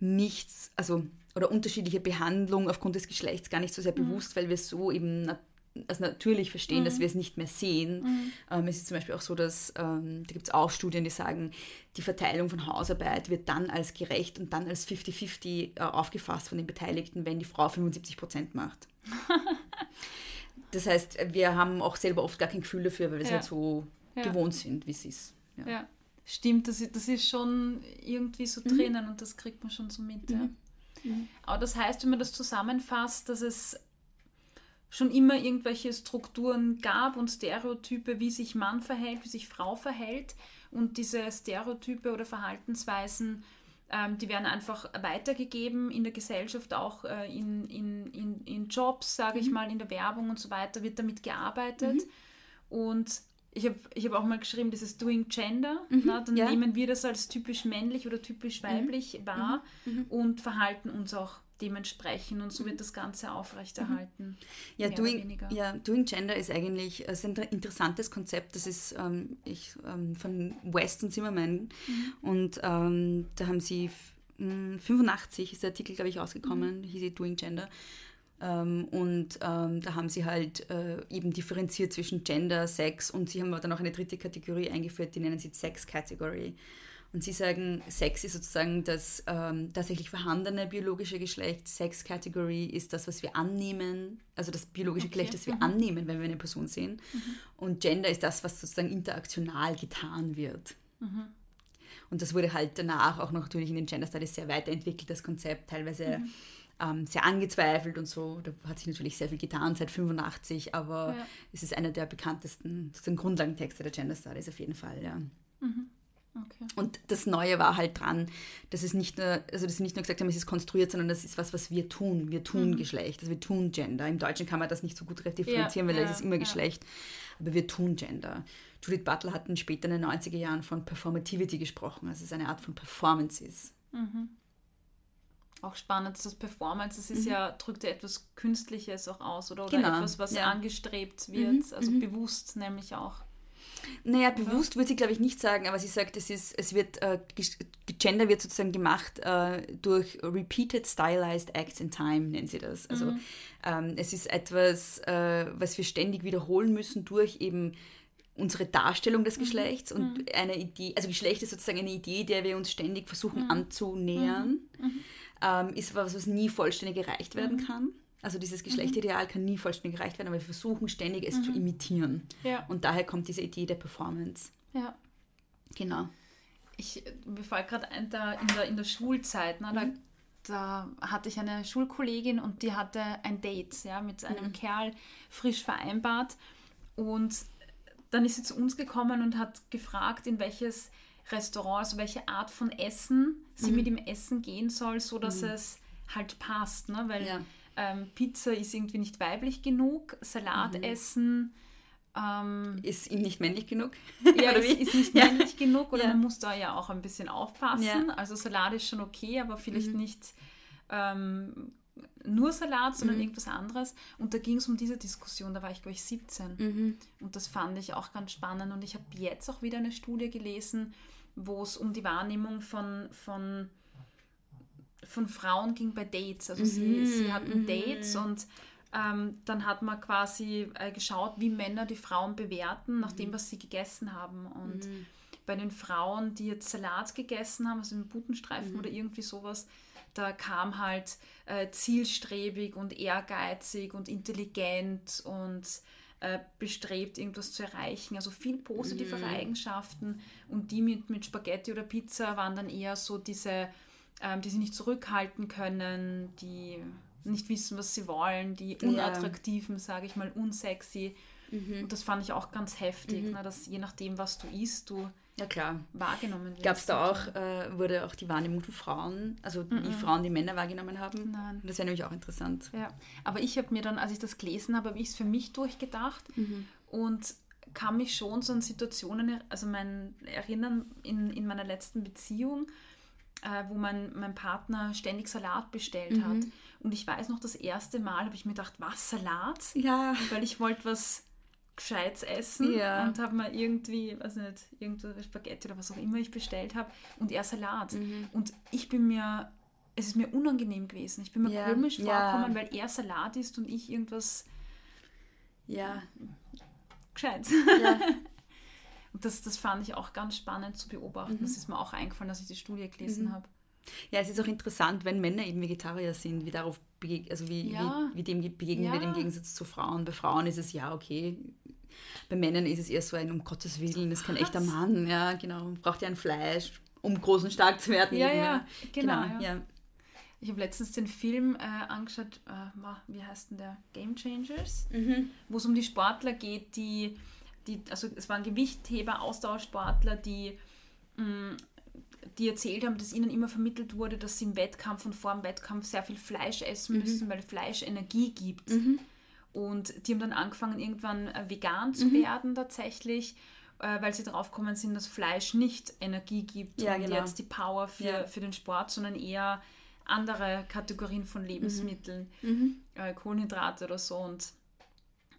nichts, also oder unterschiedliche Behandlung aufgrund des Geschlechts gar nicht so sehr mhm. bewusst, weil wir es so eben nat- als natürlich verstehen, mhm. dass wir es nicht mehr sehen. Mhm. Ähm, es ist zum Beispiel auch so, dass ähm, da gibt es auch Studien, die sagen, die Verteilung von Hausarbeit wird dann als gerecht und dann als fifty-fifty äh, aufgefasst von den Beteiligten, wenn die Frau fünfundsiebzig Prozent macht. Das heißt, wir haben auch selber oft gar kein Gefühl dafür, weil wir es ja. halt so ja. gewohnt sind, wie es ist. Ja, ja. Stimmt, das ist, das ist schon irgendwie so mhm. drinnen und das kriegt man schon so mit. Mhm. Ja. Mhm. Aber das heißt, wenn man das zusammenfasst, dass es schon immer irgendwelche Strukturen gab und Stereotype, wie sich Mann verhält, wie sich Frau verhält, und diese Stereotype oder Verhaltensweisen, ähm, die werden einfach weitergegeben in der Gesellschaft, auch äh, in, in, in, in Jobs, sage mhm. ich mal, in der Werbung und so weiter, wird damit gearbeitet. Mhm. Und ich habe ich hab auch mal geschrieben, dieses Doing Gender, mhm. na, dann ja. nehmen wir das als typisch männlich oder typisch weiblich mhm. wahr mhm. und verhalten uns auch dementsprechend, und so wird das Ganze aufrechterhalten. Ja, doing, ja, Doing Gender ist eigentlich ist ein interessantes Konzept, das ist ähm, ich, ähm, von West und Zimmermann mhm. und ähm, da haben sie f- fünfundachtzig ist der Artikel, glaube ich, rausgekommen, mhm. hieß sie Doing Gender. Ähm, und ähm, da haben sie halt äh, eben differenziert zwischen Gender, Sex, und sie haben dann auch eine dritte Kategorie eingeführt, die nennen sie Sex-Category. Und sie sagen, Sex ist sozusagen das ähm, tatsächlich vorhandene biologische Geschlecht. Sex-Category ist das, was wir annehmen, also das biologische okay. Geschlecht, das wir mhm. annehmen, wenn wir eine Person sehen. Mhm. Und Gender ist das, was sozusagen interaktional getan wird. Mhm. Und das wurde halt danach auch noch natürlich in den Gender Studies sehr weiterentwickelt, das Konzept, teilweise mhm. ähm, sehr angezweifelt und so. Da hat sich natürlich sehr viel getan seit fünfundachtzig, aber ja. es ist einer der bekanntesten sozusagen Grundlagentexte der Gender Studies auf jeden Fall, ja. Mhm. Okay. Und das Neue war halt dran, dass es nicht nur, also dass sie nicht nur gesagt haben, es ist konstruiert, sondern das ist was, was wir tun. Wir tun mhm. Geschlecht, also wir tun Gender. Im Deutschen kann man das nicht so gut differenzieren, ja, weil ja, es ist immer ja. Geschlecht. Aber wir tun Gender. Judith Butler hat später in den neunziger Jahren von Performativity gesprochen. Also es ist eine Art von Performance ist. Mhm. Auch spannend, dass das Performance, das ist mhm. ja, drückt ja etwas Künstliches auch aus, oder, oder genau. etwas, was ja. angestrebt wird, mhm. also mhm. bewusst nämlich auch. Naja, bewusst würde sie, glaube ich, nicht sagen, aber sie sagt, es ist, es wird, äh, Gender wird sozusagen gemacht äh, durch repeated stylized acts in time, nennt sie das. Also mhm. ähm, es ist etwas, äh, was wir ständig wiederholen müssen durch eben unsere Darstellung des Geschlechts mhm. und eine Idee, also Geschlecht ist sozusagen eine Idee, der wir uns ständig versuchen mhm. anzunähern, mhm. ähm, ist was, was nie vollständig erreicht werden mhm. kann. Also dieses Geschlechtsideal mhm. kann nie vollständig erreicht werden, aber wir versuchen ständig, es mhm. zu imitieren. Ja. Und daher kommt diese Idee der Performance. Ja. Genau. Ich, mir fällt gerade ein, da in der, in der Schulzeit, ne, mhm. da, da hatte ich eine Schulkollegin und die hatte ein Date ja, mit einem mhm. Kerl, frisch vereinbart. Und dann ist sie zu uns gekommen und hat gefragt, in welches Restaurant, also welche Art von Essen sie mhm. mit ihm essen gehen soll, so dass mhm. es halt passt. Ne? Weil ja. Pizza ist irgendwie nicht weiblich genug, Salat mhm. essen ähm, ist ihm nicht männlich genug. Ja, oder ist, ist nicht ja. männlich genug, oder ja. man muss da ja auch ein bisschen aufpassen. Ja. Also Salat ist schon okay, aber vielleicht mhm. nicht ähm, nur Salat, sondern mhm. irgendwas anderes. Und da ging es um diese Diskussion, da war ich, glaube ich, siebzehn. Mhm. Und das fand ich auch ganz spannend. Und ich habe jetzt auch wieder eine Studie gelesen, wo es um die Wahrnehmung von... von von Frauen ging bei Dates, also mhm. sie, sie hatten mhm. Dates und ähm, dann hat man quasi äh, geschaut, wie Männer die Frauen bewerten, nach mhm. dem, was sie gegessen haben, und mhm. bei den Frauen, die jetzt Salat gegessen haben, also einen Butenstreifen mhm. oder irgendwie sowas, da kam halt äh, zielstrebig und ehrgeizig und intelligent und äh, bestrebt, irgendwas zu erreichen. Also viel positivere mm. Eigenschaften, und die mit, mit Spaghetti oder Pizza waren dann eher so diese, ähm, die sich nicht zurückhalten können, die nicht wissen, was sie wollen, die unattraktiven, yeah. sage ich mal, unsexy. Mhm. Und das fand ich auch ganz heftig, mhm. ne, dass je nachdem, was du isst, du ja, klar. wahrgenommen wirst. Gab es da auch, äh, wurde auch die Wahrnehmung von Frauen, also mhm. die Frauen, die Männer wahrgenommen haben? Nein. Das wäre nämlich auch interessant. Ja. Aber ich habe mir dann, als ich das gelesen habe, habe ich es für mich durchgedacht mhm. und kann mich schon so an Situationen, also mein erinnern in, in meiner letzten Beziehung, äh, wo mein, mein Partner ständig Salat bestellt mhm. hat. Und ich weiß noch, das erste Mal habe ich mir gedacht, was, Salat? Ja. Weil ich wollte was Gescheites essen ja. und habe mir irgendwie, weiß nicht, irgendeine Spaghetti oder was auch immer ich bestellt habe und eher Salat. Mhm. Und ich bin mir, es ist mir unangenehm gewesen. Ich bin mir ja. komisch vorgekommen, ja. weil er Salat isst und ich irgendwas ja. Gescheites. Ja. Und das, das fand ich auch ganz spannend zu beobachten. Mhm. Das ist mir auch eingefallen, als ich die Studie gelesen mhm. habe. Ja, es ist auch interessant, wenn Männer eben Vegetarier sind, wie darauf begeg- also wie, ja. wie, wie dem begegnen ja. wir im Gegensatz zu Frauen. Bei Frauen ist es ja okay, bei Männern ist es eher so ein, um Gottes Willen, das ist kein echter Mann, ja, genau, braucht ja ein Fleisch, um groß und stark zu werden. Ja, eben, ja, genau. genau ja. Ja. Ich habe letztens den Film äh, angeschaut, äh, wie heißt denn der? Game Changers, mhm. wo es um die Sportler geht, die, die, also es waren Gewichtheber, Ausdauersportler, die mh, die erzählt haben, dass ihnen immer vermittelt wurde, dass sie im Wettkampf und vor dem Wettkampf sehr viel Fleisch essen müssen, mhm. weil Fleisch Energie gibt. Mhm. Und die haben dann angefangen, irgendwann vegan zu mhm. werden tatsächlich, weil sie drauf gekommen sind, dass Fleisch nicht Energie gibt ja, und genau. jetzt die Power für, ja. für den Sport, sondern eher andere Kategorien von Lebensmitteln, mhm. äh, Kohlenhydrate oder so. Und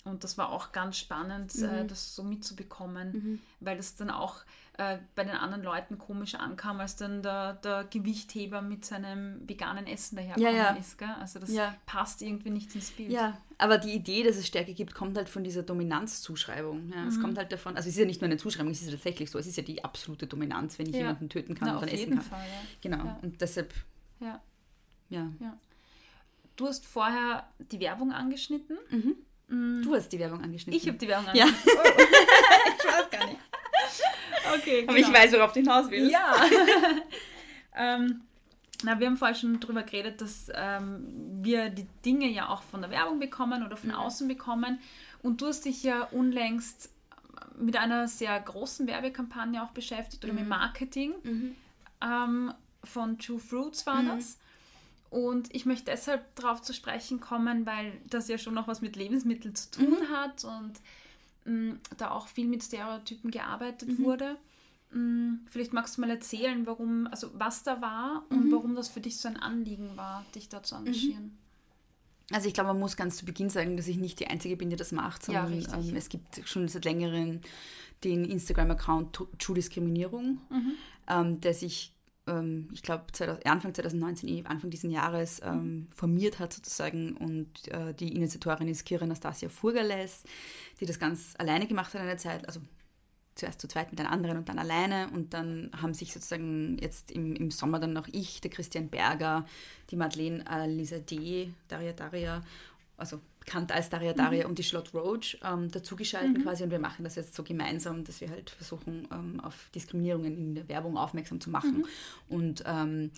Und das war auch ganz spannend, mhm. äh, das so mitzubekommen, mhm. weil das dann auch äh, bei den anderen Leuten komisch ankam, als dann der, der Gewichtheber mit seinem veganen Essen daherkommen ja, ja. ist. Gell? Also das ja. passt irgendwie nicht ins Bild. Ja, aber die Idee, dass es Stärke gibt, kommt halt von dieser Dominanzzuschreibung. Ja? Mhm. Es kommt halt davon, also es ist ja nicht nur eine Zuschreibung, es ist ja tatsächlich so, es ist ja die absolute Dominanz, wenn ich ja. jemanden töten kann Na, und dann essen kann. Auf jeden Fall, ja. Genau, ja. und deshalb, ja. ja. ja. Du hast vorher die Werbung angeschnitten. Mhm. Du hast die Werbung angeschnitten. Ich habe die Werbung angeschnitten. Ja. Oh. Ich weiß gar nicht. Okay, aber genau. Ich weiß, worauf du hinaus willst. Ja. ähm, na, wir haben vorher schon darüber geredet, dass ähm, wir die Dinge ja auch von der Werbung bekommen oder von mhm. außen bekommen. Und du hast dich ja unlängst mit einer sehr großen Werbekampagne auch beschäftigt oder mhm. mit Marketing. Mhm. Ähm, von True Fruits war mhm. das. Und ich möchte deshalb darauf zu sprechen kommen, weil das ja schon noch was mit Lebensmitteln zu tun mhm. hat und mh, da auch viel mit Stereotypen gearbeitet mhm. wurde. Mh, vielleicht magst du mal erzählen, warum, also was da war mhm. und warum das für dich so ein Anliegen war, dich da zu engagieren. Also ich glaube, man muss ganz zu Beginn sagen, dass ich nicht die Einzige bin, die das macht, sondern ja, ähm, es gibt schon seit längerem den Instagram-Account True Diskriminierung, mhm. ähm, der sich ich glaube, Anfang zwanzig neunzehn, Anfang diesen Jahres ähm, formiert hat sozusagen, und äh, die Initiatorin ist Kira Anastasia Furgales, die das ganz alleine gemacht hat in der Zeit, also zuerst zu zweit mit den anderen und dann alleine, und dann haben sich sozusagen jetzt im, im Sommer dann noch ich, der Christian Berger, die Madeleine Alizadeh, Daria Daria, also bekannt als Daria Daria mhm. und die Charlotte Roach ähm, dazugeschalten mhm. quasi, und wir machen das jetzt so gemeinsam, dass wir halt versuchen, ähm, auf Diskriminierungen in der Werbung aufmerksam zu machen. Mhm. Und ähm,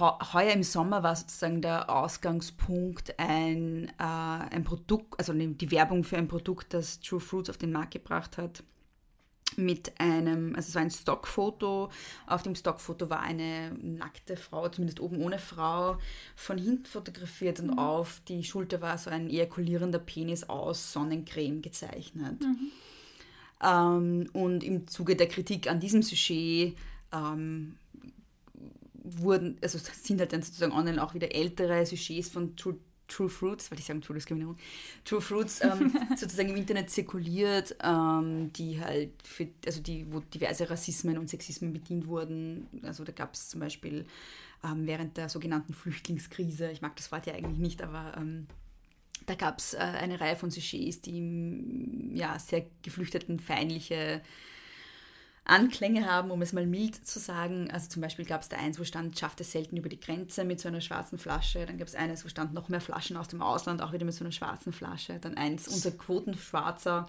heuer im Sommer war sozusagen der Ausgangspunkt ein, äh, ein Produkt, also die Werbung für ein Produkt, das True Fruits auf den Markt gebracht hat, mit einem, also es war ein Stockfoto, auf dem Stockfoto war eine nackte Frau, zumindest oben ohne Frau, von hinten fotografiert, und mhm. auf die Schulter war so ein ejakulierender Penis aus Sonnencreme gezeichnet. Mhm. Ähm, und im Zuge der Kritik an diesem Sujet ähm, wurden, also sind halt dann sozusagen online auch wieder ältere Sujets von True True Fruits, weil ich sagen True Diskriminierung, True Fruits ähm, sozusagen im Internet zirkuliert, ähm, die halt, für, also die, wo diverse Rassismen und Sexismen bedient wurden. Also da gab es zum Beispiel ähm, während der sogenannten Flüchtlingskrise, ich mag das Wort ja eigentlich nicht, aber ähm, da gab es äh, eine Reihe von Sujets, die ja, sehr geflüchteten feindliche Anklänge haben, um es mal mild zu sagen. Also zum Beispiel gab es da eins, wo stand, schafft es selten über die Grenze mit so einer schwarzen Flasche. Dann gab es eines, wo stand, noch mehr Flaschen aus dem Ausland, auch wieder mit so einer schwarzen Flasche. Dann eins, unser Quotenschwarzer.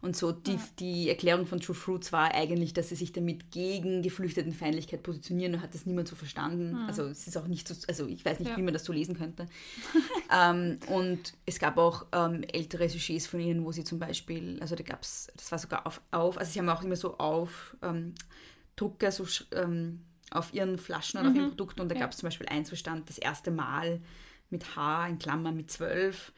Und so die, ja. die Erklärung von True Fruits war eigentlich, dass sie sich damit gegen Geflüchtetenfeindlichkeit positionieren, und hat das niemand so verstanden. Ja. Also es ist auch nicht so, also ich weiß nicht, ja. wie man das so lesen könnte. ähm, und es gab auch ähm, ältere Sujets von ihnen, wo sie zum Beispiel, also da gab es, das war sogar auf, auf, also sie haben auch immer so auf ähm, Drucker, so ähm, auf ihren Flaschen oder mhm. auf ihren Produkten, und da ja. gab es zum Beispiel eins, wo stand, das erste Mal mit H in Klammern mit zwölf.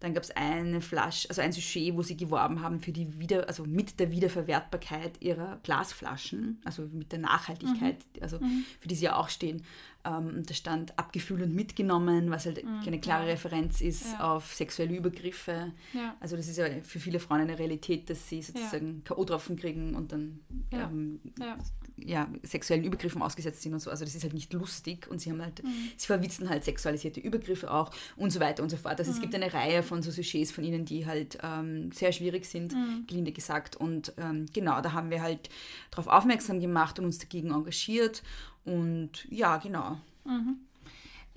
Dann gab es eine Flasche, also ein Sujet, wo sie geworben haben für die Wieder, also mit der Wiederverwertbarkeit ihrer Glasflaschen, also mit der Nachhaltigkeit, mhm. also mhm. für die sie ja auch stehen. Ähm, da stand abgefüllt und mitgenommen, was halt mhm. keine klare ja. Referenz ist ja. auf sexuelle Übergriffe. Ja. Also das ist ja für viele Frauen eine Realität, dass sie sozusagen ja. K O-Tropfen kriegen und dann ja. Ähm, ja. Ja, sexuellen Übergriffen ausgesetzt sind und so. Also das ist halt nicht lustig, und sie haben halt, mhm. sie verwitzen halt sexualisierte Übergriffe auch und so weiter und so fort. Also mhm. es gibt eine Reihe von so Sujets von ihnen, die halt ähm, sehr schwierig sind, mhm. gelinde gesagt. Und ähm, genau, da haben wir halt darauf aufmerksam gemacht und uns dagegen engagiert. Und ja, genau. Mhm.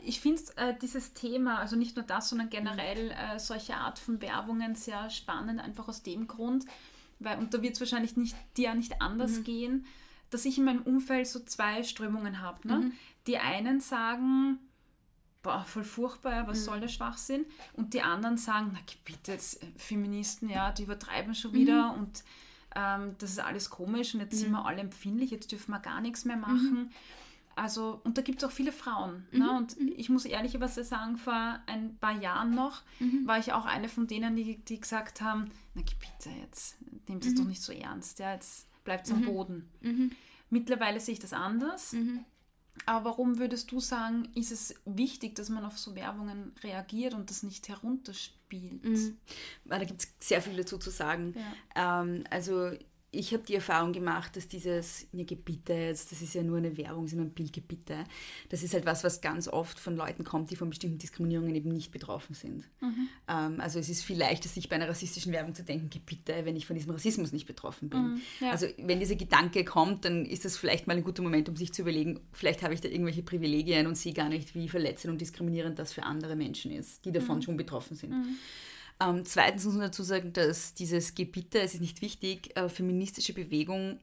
Ich finde äh, dieses Thema, also nicht nur das, sondern generell äh, solche Art von Werbungen sehr spannend, einfach aus dem Grund, weil, und da wird es wahrscheinlich nicht, dir nicht anders mhm. gehen, dass ich in meinem Umfeld so zwei Strömungen habe. Ne? Mhm. Die einen sagen, boah, voll furchtbar, was mhm. soll der Schwachsinn? Und die anderen sagen, na bitte, jetzt, Feministen, ja, die übertreiben schon wieder mhm. und ähm, das ist alles komisch und jetzt mhm. sind wir alle empfindlich, jetzt dürfen wir gar nichts mehr machen. Mhm. Also, und da gibt es auch viele Frauen. Mhm. Ne? Und mhm. ich muss ehrlicherweise sagen, vor ein paar Jahren noch mhm. war ich auch eine von denen, die, die gesagt haben, na bitte, jetzt nehmt es mhm. doch nicht so ernst, ja, jetzt bleibt es am mhm. Boden. Mhm. Mittlerweile sehe ich das anders. Mhm. Aber warum würdest du sagen, ist es wichtig, dass man auf so Werbungen reagiert und das nicht herunterspielt? Mhm. Da gibt es sehr viel dazu zu sagen. Ja. Ähm, also ich habe die Erfahrung gemacht, dass dieses ja, Gebitte, jetzt, das ist ja nur eine Werbung, das ist nur ein Bildgebitte, das ist halt was, was ganz oft von Leuten kommt, die von bestimmten Diskriminierungen eben nicht betroffen sind. Mhm. Ähm, also es ist viel leichter, sich bei einer rassistischen Werbung zu denken, Gebitte, wenn ich von diesem Rassismus nicht betroffen bin. Mhm, ja. Also wenn dieser Gedanke kommt, dann ist das vielleicht mal ein guter Moment, um sich zu überlegen, vielleicht habe ich da irgendwelche Privilegien und sehe gar nicht, wie verletzend und diskriminierend das für andere Menschen ist, die davon mhm. schon betroffen sind. Mhm. Ähm, zweitens muss man dazu sagen, dass dieses Gebitte, es ist nicht wichtig, äh, feministische Bewegung,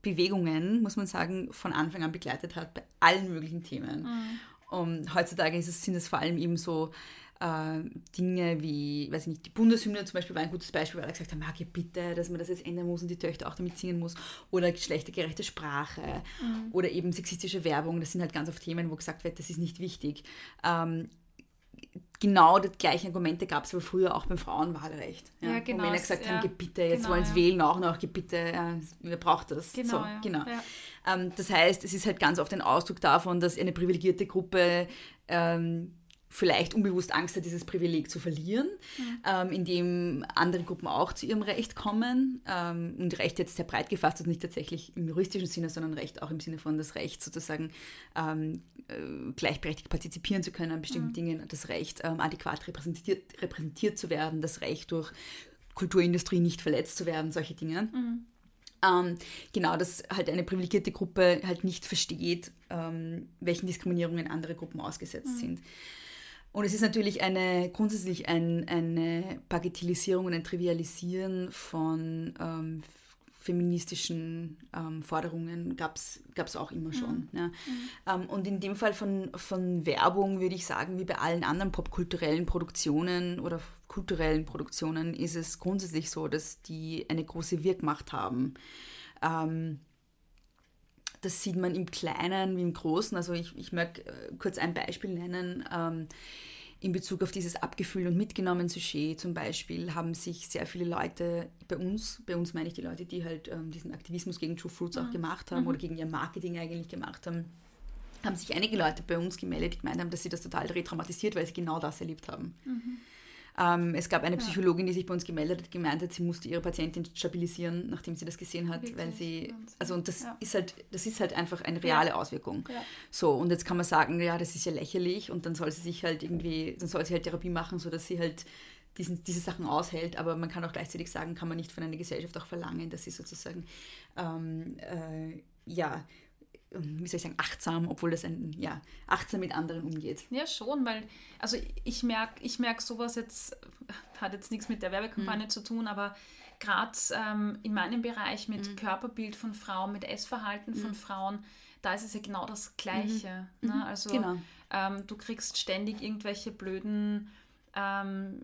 Bewegungen, muss man sagen, von Anfang an begleitet hat bei allen möglichen Themen. Mhm. Und heutzutage ist es, sind es vor allem eben so äh, Dinge wie, weiß ich nicht, die Bundeshymne zum Beispiel war ein gutes Beispiel, weil alle gesagt haben, ah, Gebitte, dass man das jetzt ändern muss und die Töchter auch damit singen muss, oder geschlechtergerechte Sprache mhm. oder eben sexistische Werbung, das sind halt ganz oft Themen, wo gesagt wird, das ist nicht wichtig. Ähm, Genau die gleichen Argumente gab es aber früher auch beim Frauenwahlrecht. Ja, ja genau. Wo Männer gesagt ja, haben, Gebitte, jetzt genau, wollen sie ja. wählen, auch noch, Gebitte, ja, wer braucht das? Genau. So, ja, genau. Ja. Ähm, das heißt, es ist halt ganz oft ein Ausdruck davon, dass eine privilegierte Gruppe ähm, vielleicht unbewusst Angst hat, dieses Privileg zu verlieren, mhm. ähm, indem andere Gruppen auch zu ihrem Recht kommen. Ähm, und Recht jetzt sehr breit gefasst und nicht tatsächlich im juristischen Sinne, sondern Recht auch im Sinne von das Recht sozusagen ähm, gleichberechtigt partizipieren zu können an bestimmten mhm. Dingen, das Recht ähm, adäquat repräsentiert, repräsentiert zu werden, das Recht durch Kulturindustrie nicht verletzt zu werden, solche Dinge. Mhm. Ähm, genau, dass halt eine privilegierte Gruppe halt nicht versteht, ähm, welchen Diskriminierungen andere Gruppen ausgesetzt mhm. sind. Und es ist natürlich eine, grundsätzlich ein, eine Bagatellisierung und ein Trivialisieren von ähm, feministischen ähm, Forderungen, gab es auch immer schon. Mhm. Ja. Mhm. Ähm, und in dem Fall von, von Werbung würde ich sagen, wie bei allen anderen popkulturellen Produktionen oder kulturellen Produktionen ist es grundsätzlich so, dass die eine große Wirkmacht haben. Ähm, Das sieht man im Kleinen wie im Großen. Also ich, ich mag kurz ein Beispiel nennen. Ähm, in Bezug auf dieses abgefüllt und mitgenommen Sujet zum Beispiel haben sich sehr viele Leute bei uns, bei uns meine ich die Leute, die halt ähm, diesen Aktivismus gegen True Fruits mhm. auch gemacht haben mhm. oder gegen ihr Marketing eigentlich gemacht haben, haben sich einige Leute bei uns gemeldet, die gemeint haben, dass sie das total retraumatisiert, weil sie genau das erlebt haben. Mhm. Ähm, es gab eine Psychologin, die sich bei uns gemeldet hat, gemeint hat, sie musste ihre Patientin stabilisieren, nachdem sie das gesehen hat, wirklich? Weil sie, also und das ja. ist halt, das ist halt einfach eine reale ja. Auswirkung. Ja. So, und jetzt kann man sagen, ja, das ist ja lächerlich und dann soll sie sich halt irgendwie, dann soll sie halt Therapie machen, sodass sie halt diesen, diese Sachen aushält, aber man kann auch gleichzeitig sagen, kann man nicht von einer Gesellschaft auch verlangen, dass sie sozusagen, ähm, äh, ja, wie soll ich sagen, achtsam, obwohl das ein, ja, achtsam mit anderen umgeht. Ja, schon, weil, also ich merke, ich merke sowas jetzt, hat jetzt nichts mit der Werbekampagne mhm. zu tun, aber gerade ähm, in meinem Bereich mit mhm. Körperbild von Frauen, mit Essverhalten mhm. von Frauen, da ist es ja genau das Gleiche. Mhm. Ne? Also genau. ähm, du kriegst ständig irgendwelche blöden ähm,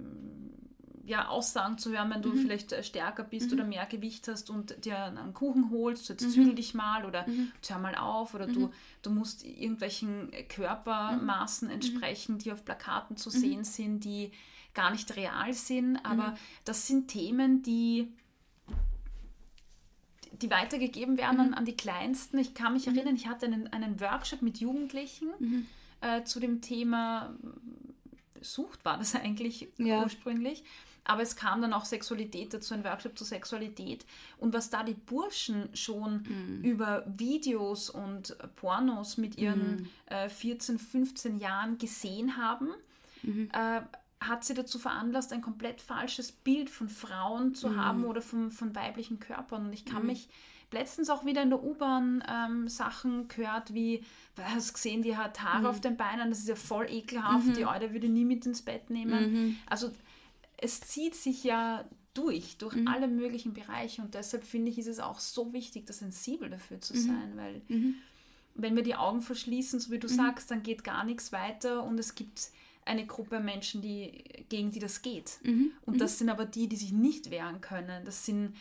ja, Aussagen zu hören, wenn du mhm. vielleicht stärker bist mhm. oder mehr Gewicht hast und dir einen Kuchen holst, jetzt mhm. zügel dich mal oder mhm. hör mal auf oder mhm. du, du musst irgendwelchen Körpermaßen mhm. entsprechen, die auf Plakaten zu mhm. sehen sind, die gar nicht real sind, aber mhm. das sind Themen, die, die weitergegeben werden mhm. an die Kleinsten. Ich kann mich mhm. erinnern, ich hatte einen, einen Workshop mit Jugendlichen mhm. äh, zu dem Thema Sucht war das eigentlich ja. ursprünglich, aber es kam dann auch Sexualität dazu, ein Workshop zur Sexualität und was da die Burschen schon mhm. über Videos und Pornos mit ihren mhm. äh, vierzehn, fünfzehn Jahren gesehen haben, mhm. äh, hat sie dazu veranlasst, ein komplett falsches Bild von Frauen zu mhm. haben oder von, von weiblichen Körpern. Und ich kann mhm. mich letztens auch wieder in der U-Bahn ähm, Sachen gehört, wie, hast du gesehen, die hat Haare mhm. auf den Beinen, das ist ja voll ekelhaft, mhm. die Eude würde nie mit ins Bett nehmen. Mhm. Also es zieht sich ja durch, durch mhm. alle möglichen Bereiche und deshalb finde ich, ist es auch so wichtig, da sensibel dafür zu mhm. sein, weil mhm. wenn wir die Augen verschließen, so wie du mhm. sagst, dann geht gar nichts weiter und es gibt eine Gruppe Menschen, die, gegen die das geht. Mhm. Und das mhm. sind aber die, die sich nicht wehren können. Das sind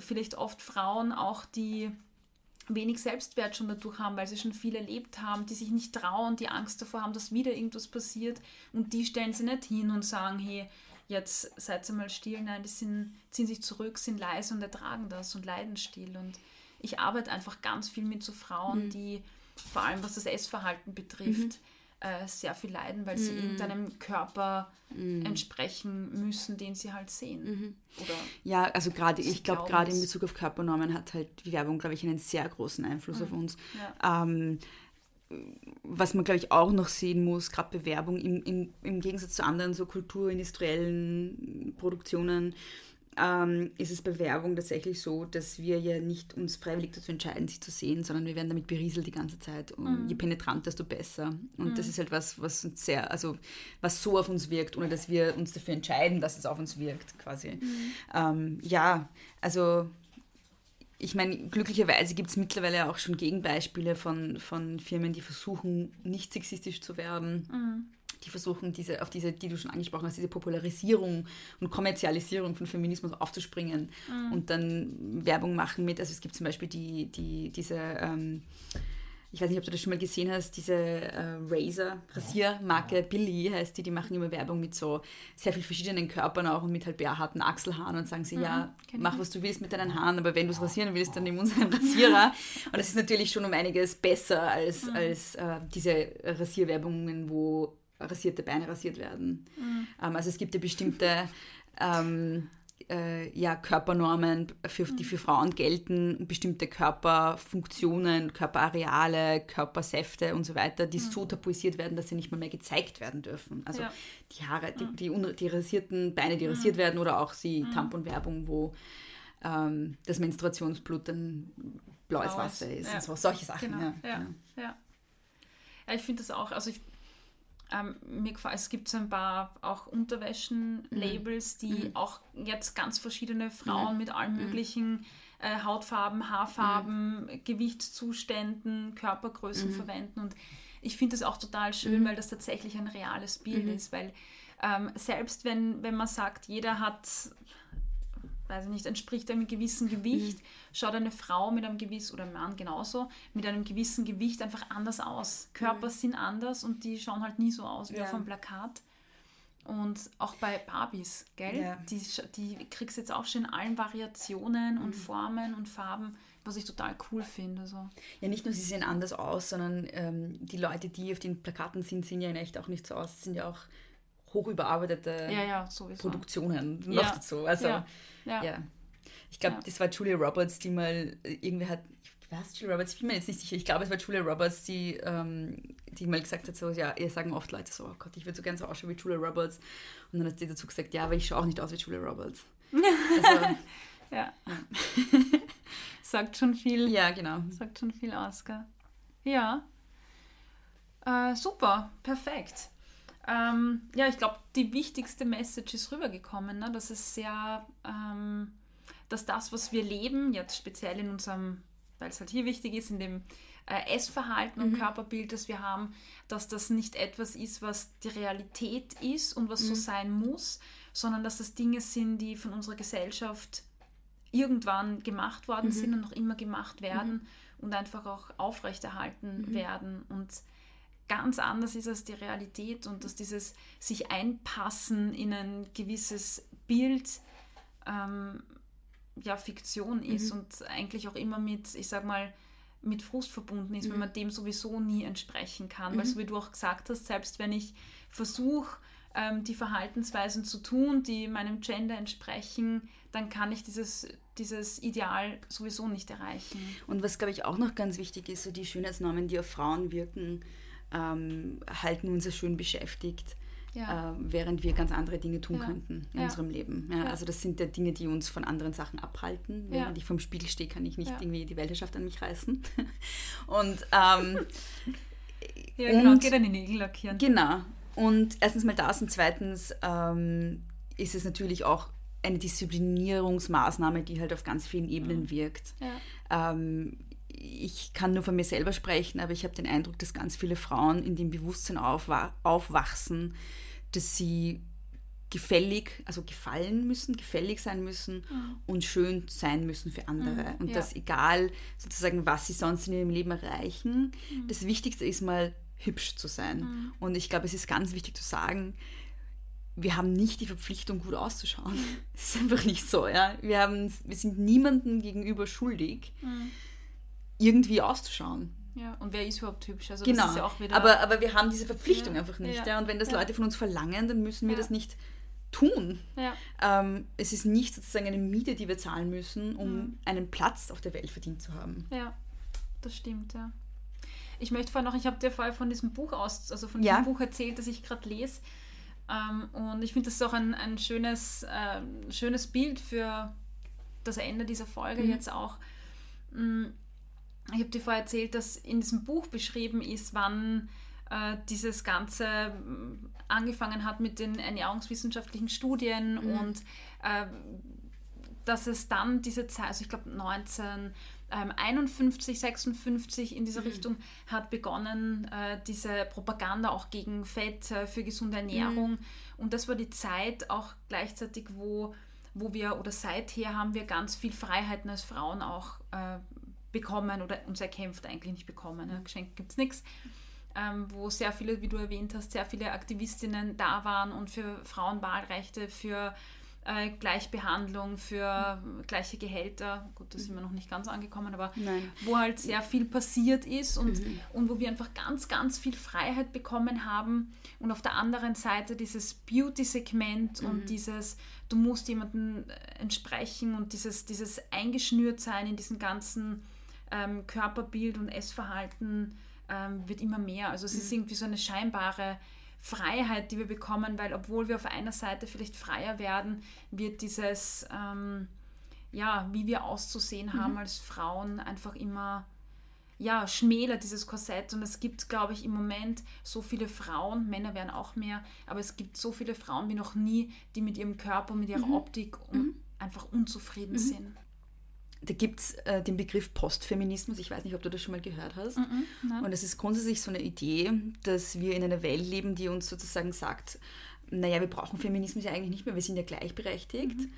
vielleicht oft Frauen auch, die wenig Selbstwert schon dadurch haben, weil sie schon viel erlebt haben, die sich nicht trauen, die Angst davor haben, dass wieder irgendwas passiert. Und die stellen sie nicht hin und sagen, hey, jetzt seid ihr mal still. Nein, die sind, ziehen sich zurück, sind leise und ertragen das und leiden still. Und ich arbeite einfach ganz viel mit so Frauen, mhm. die vor allem, was das Essverhalten betrifft, mhm. sehr viel leiden, weil sie mm. irgendeinem Körper mm. entsprechen müssen, den sie halt sehen. Mm. Oder ja, also gerade, ich glaube, gerade in Bezug auf Körpernormen hat halt die Werbung, glaube ich, einen sehr großen Einfluss mm. auf uns. Ja. Ähm, was man, glaube ich, auch noch sehen muss, gerade Bewerbung im, im, im Gegensatz zu anderen so kulturindustriellen Produktionen, Ähm, ist es bei Werbung tatsächlich so, dass wir ja nicht uns freiwillig dazu entscheiden, sie zu sehen, sondern wir werden damit berieselt die ganze Zeit. Und mm. je penetranter, desto besser. Und mm. das ist halt was, was uns sehr, also was so auf uns wirkt, ohne dass wir uns dafür entscheiden, dass es auf uns wirkt, quasi. Mm. Ähm, ja, also ich meine, glücklicherweise gibt es mittlerweile auch schon Gegenbeispiele von, von Firmen, die versuchen, nicht sexistisch zu werben. Mm. Die versuchen, diese, auf diese, die du schon angesprochen hast, diese Popularisierung und Kommerzialisierung von Feminismus aufzuspringen mhm. und dann Werbung machen mit, also es gibt zum Beispiel die, die, diese, ähm, ich weiß nicht, ob du das schon mal gesehen hast, diese äh, Razor, Rasiermarke Billy heißt die, die machen immer Werbung mit so sehr vielen verschiedenen Körpern auch und mit halt bärharten Achselhaaren und sagen sie, mhm, ja, mach was du willst mit deinen Haaren, aber wenn du es rasieren willst, dann nimm uns einen Rasierer. Und das ist natürlich schon um einiges besser als, mhm. als äh, diese Rasierwerbungen, wo rasierte Beine rasiert werden. Mhm. Um, also es gibt ja bestimmte ähm, äh, ja, Körpernormen, für, die für Frauen gelten, bestimmte Körperfunktionen, Körperareale, Körpersäfte und so weiter, die mhm. so tabuisiert werden, dass sie nicht mal mehr gezeigt werden dürfen. Also ja. die Haare, die, die, un- die rasierten Beine, die mhm. rasiert werden oder auch die mhm. Tamponwerbung, wo ähm, das Menstruationsblut dann blaues Blau Wasser ist. Ja. Und so, solche Sachen. Genau. Ja. Ja. Ja. Ja. Ja, ich finde das auch, also ich Ähm, mir gefällt, es gibt so ein paar auch Unterwäschen-Labels, die mhm. auch jetzt ganz verschiedene Frauen mhm. mit allen möglichen äh, Hautfarben, Haarfarben, mhm. Gewichtszuständen, Körpergrößen mhm. verwenden. Und ich finde das auch total schön, mhm. weil das tatsächlich ein reales Bild mhm. ist. Weil ähm, selbst wenn, wenn man sagt, jeder hat, weiß ich nicht, entspricht einem gewissen Gewicht, mhm. schaut eine Frau mit einem gewissen, oder ein Mann genauso, mit einem gewissen Gewicht einfach anders aus. Körper mhm. sind anders und die schauen halt nie so aus wie ja. auf einem Plakat. Und auch bei Barbies, gell? Ja. Die, die kriegst jetzt auch schon in allen Variationen und mhm. Formen und Farben, was ich total cool finde. So. Ja, nicht nur sie sehen anders aus, sondern ähm, die Leute, die auf den Plakaten sind, sehen ja in echt auch nicht so aus, sind ja auch hochüberarbeitete ja, ja, Produktionen noch ja. dazu. Also, ja. Ja. Ja. Ich glaube, ja. das war Julia Roberts, die mal irgendwie hat, War es Julia Roberts? Ich bin mir jetzt nicht sicher. Ich glaube, es war Julia Roberts, die, ähm, die mal gesagt hat, so, ja, ihr sagen oft Leute so, oh Gott, ich würde so gerne so ausschauen wie Julia Roberts. Und dann hat sie dazu gesagt, ja, aber ich schaue auch nicht aus wie Julia Roberts. Also, ja. Sagt schon viel. Ja, genau. Sagt schon viel aus, gell? Ja. Äh, super, perfekt. Ähm, ja, ich glaube, die wichtigste Message ist rübergekommen, ne? Dass es sehr, ähm, dass das, was wir leben, jetzt speziell in unserem, weil es halt hier wichtig ist, in dem äh, Essverhalten und mhm. Körperbild, das wir haben, dass das nicht etwas ist, was die Realität ist und was mhm. so sein muss, sondern dass das Dinge sind, die von unserer Gesellschaft irgendwann gemacht worden mhm. sind und noch immer gemacht werden mhm. und einfach auch aufrechterhalten mhm. werden und ganz anders ist als die Realität und dass dieses sich einpassen in ein gewisses Bild ähm, ja, Fiktion ist mhm. und eigentlich auch immer mit, ich sag mal, mit Frust verbunden ist, mhm. wenn man dem sowieso nie entsprechen kann. Mhm. Weil so wie du auch gesagt hast, selbst wenn ich versuche, ähm, die Verhaltensweisen zu tun, die meinem Gender entsprechen, dann kann ich dieses, dieses Ideal sowieso nicht erreichen. Und was, glaube ich, auch noch ganz wichtig ist, so die Schönheitsnormen, die auf Frauen wirken, Ähm, halten uns so schön beschäftigt, ja. äh, während wir ganz andere Dinge tun ja. könnten in ja. unserem Leben. Ja, ja. Also das sind ja Dinge, die uns von anderen Sachen abhalten. Ja. Während ich vorm Spiegel stehe, kann ich nicht ja. irgendwie die Weltherrschaft an mich reißen. und, ähm, ja, genau, und, geh dann die Nägel lackieren. Genau. Und erstens mal das und zweitens ähm, ist es natürlich auch eine Disziplinierungsmaßnahme, die halt auf ganz vielen Ebenen ja. wirkt. Ja. Ähm, Ich kann nur von mir selber sprechen, aber ich habe den Eindruck, dass ganz viele Frauen in dem Bewusstsein aufwa- aufwachsen, dass sie gefällig, also gefallen müssen, gefällig sein müssen mhm. und schön sein müssen für andere. Mhm, und ja. dass egal sozusagen, was sie sonst in ihrem Leben erreichen, mhm. das Wichtigste ist mal, hübsch zu sein. Mhm. Und ich glaube, es ist ganz wichtig zu sagen, wir haben nicht die Verpflichtung, gut auszuschauen. Es ist einfach nicht so. Ja? Wir haben, wir sind niemandem gegenüber schuldig, mhm. irgendwie auszuschauen. Ja, und wer ist überhaupt hübsch? Also genau, das ist ja auch wieder aber, aber wir haben diese Verpflichtung ja. einfach nicht. Ja. Ja. Und wenn das ja. Leute von uns verlangen, dann müssen wir ja. das nicht tun. Ja. Ähm, es ist nicht sozusagen eine Miete, die wir zahlen müssen, um mhm. einen Platz auf der Welt verdient zu haben. Ja, das stimmt, ja. Ich möchte vorher noch, ich habe dir vorher von diesem Buch aus, also von ja. diesem Buch erzählt, das ich gerade lese. Ähm, und ich finde, das ist auch ein, ein schönes, äh, schönes Bild für das Ende dieser Folge mhm. jetzt auch. Mh, Ich habe dir vorher erzählt, dass in diesem Buch beschrieben ist, wann äh, dieses Ganze angefangen hat mit den ernährungswissenschaftlichen Studien mhm. und äh, dass es dann diese Zeit, also ich glaube neunzehnhunderteinundfünfzig, sechsundfünfzig in dieser mhm. Richtung hat begonnen, äh, diese Propaganda auch gegen Fett, äh, für gesunde Ernährung mhm. und das war die Zeit auch gleichzeitig, wo, wo wir oder seither haben wir ganz viel Freiheiten als Frauen auch äh, bekommen oder uns erkämpft eigentlich nicht bekommen. Ne? Geschenkt gibt es nichts. Ähm, wo sehr viele, wie du erwähnt hast, sehr viele Aktivistinnen da waren und für Frauenwahlrechte, für äh, Gleichbehandlung, für mhm. gleiche Gehälter. Gut, da sind wir noch nicht ganz angekommen, aber Nein. wo halt sehr viel passiert ist und, mhm. und wo wir einfach ganz, ganz viel Freiheit bekommen haben und auf der anderen Seite dieses Beauty-Segment mhm. und dieses, du musst jemandem entsprechen und dieses, dieses Eingeschnürtsein in diesen ganzen Körperbild und Essverhalten ähm, wird immer mehr. Also es mhm. ist irgendwie so eine scheinbare Freiheit, die wir bekommen, weil obwohl wir auf einer Seite vielleicht freier werden, wird dieses, ähm, ja, wie wir auszusehen mhm. haben als Frauen, einfach immer ja, schmäler, dieses Korsett. Und es gibt, glaube ich, im Moment so viele Frauen, Männer werden auch mehr, aber es gibt so viele Frauen wie noch nie, die mit ihrem Körper, mit ihrer mhm. Optik um, mhm. einfach unzufrieden mhm. sind. Da gibt es äh, den Begriff Postfeminismus. Ich weiß nicht, ob du das schon mal gehört hast. Mm-mm, und es ist grundsätzlich so eine Idee, dass wir in einer Welt leben, die uns sozusagen sagt, naja, wir brauchen Feminismus ja eigentlich nicht mehr, wir sind ja gleichberechtigt. Mm-hmm.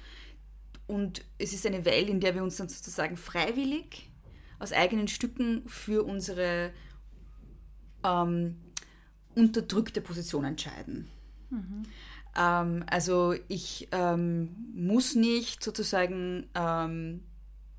Und es ist eine Welt, in der wir uns dann sozusagen freiwillig aus eigenen Stücken für unsere ähm, unterdrückte Position entscheiden. Mm-hmm. Ähm, also ich ähm, muss nicht sozusagen Ähm,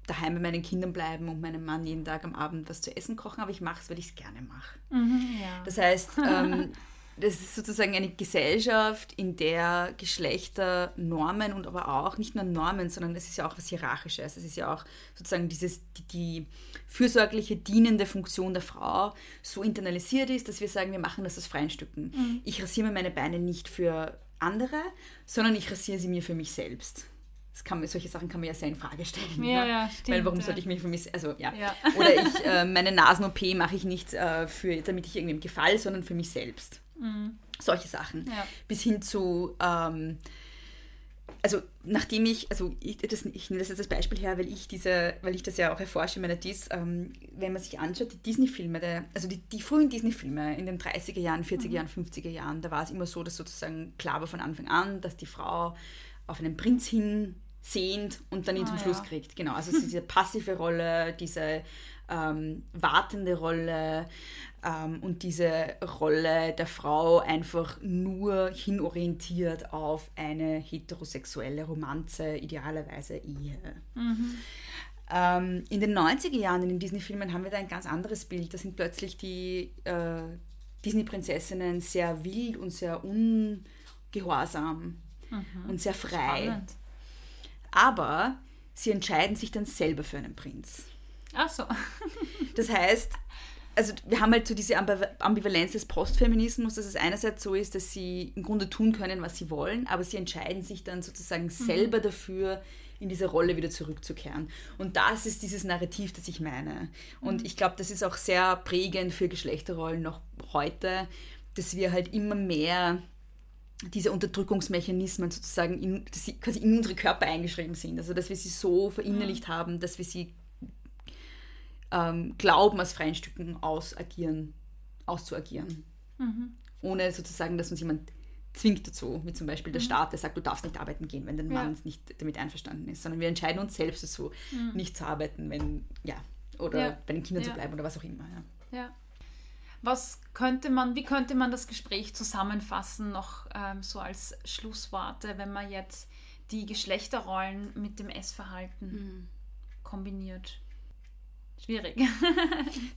daheim bei meinen Kindern bleiben und meinem Mann jeden Tag am Abend was zu essen kochen, aber ich mache es, weil ich es gerne mache. Mhm, ja. Das heißt, ähm, Das ist sozusagen eine Gesellschaft, in der Geschlechter Normen und aber auch nicht nur Normen, sondern es ist ja auch was Hierarchisches. Es ist ja auch sozusagen dieses, die, die fürsorgliche, dienende Funktion der Frau so internalisiert ist, dass wir sagen, wir machen das aus freien Stücken. Mhm. Ich rasiere mir meine Beine nicht für andere, sondern ich rasiere sie mir für mich selbst. Das kann man, solche Sachen kann man ja sehr in Frage stellen. Ja, ne? Ja, stimmt. Weil warum ja. sollte ich mich für mich... Also, ja. ja. Oder ich, äh, meine Nasen-O P mache ich nicht, äh, für, damit ich irgendwem gefalle, sondern für mich selbst. Mhm. Solche Sachen. Ja. Bis hin zu... Ähm, also, nachdem ich... Also, ich, das, ich nehme das jetzt als Beispiel her, weil ich, diese, weil ich das ja auch erforsche in meiner Dis. Ähm, wenn man sich anschaut, die Disney-Filme, der, also die, die frühen Disney-Filme in den dreißiger Jahren, vierziger mhm. Jahren, fünfziger Jahren, da war es immer so, dass sozusagen klar war von Anfang an, dass die Frau auf einen Prinz hin... sehend und dann ihn ah, zum Schluss ja. kriegt. Genau, also diese passive Rolle, diese ähm, wartende Rolle ähm, und diese Rolle der Frau einfach nur hinorientiert auf eine heterosexuelle Romanze, idealerweise Ehe. Mhm. Ähm, in den neunziger Jahren in den Disney-Filmen haben wir da ein ganz anderes Bild. Da sind plötzlich die äh, Disney-Prinzessinnen sehr wild und sehr ungehorsam mhm. und sehr frei. Spannend. Aber sie entscheiden sich dann selber für einen Prinz. Ach so. Das heißt, also wir haben halt so diese Ambivalenz des Postfeminismus, dass es einerseits so ist, dass sie im Grunde tun können, was sie wollen, aber sie entscheiden sich dann sozusagen mhm. selber dafür, in diese Rolle wieder zurückzukehren. Und das ist dieses Narrativ, das ich meine. Und mhm. ich glaube, das ist auch sehr prägend für Geschlechterrollen noch heute, dass wir halt immer mehr... diese Unterdrückungsmechanismen sozusagen, in, dass sie quasi in unsere Körper eingeschrieben sind. Also dass wir sie so verinnerlicht mhm. haben, dass wir sie ähm, glauben, aus freien Stücken ausagieren, auszuagieren. Mhm. Ohne sozusagen, dass uns jemand zwingt dazu, wie zum Beispiel der mhm. Staat, der sagt, du darfst nicht arbeiten gehen, wenn dein Mann ja. nicht damit einverstanden ist. Sondern wir entscheiden uns selbst dazu, mhm. nicht zu arbeiten, wenn, ja, oder ja. bei den Kindern ja. zu bleiben oder was auch immer. Ja. ja. Was könnte man, wie könnte man das Gespräch zusammenfassen, noch ähm, so als Schlussworte, wenn man jetzt die Geschlechterrollen mit dem Essverhalten mhm. kombiniert? Schwierig.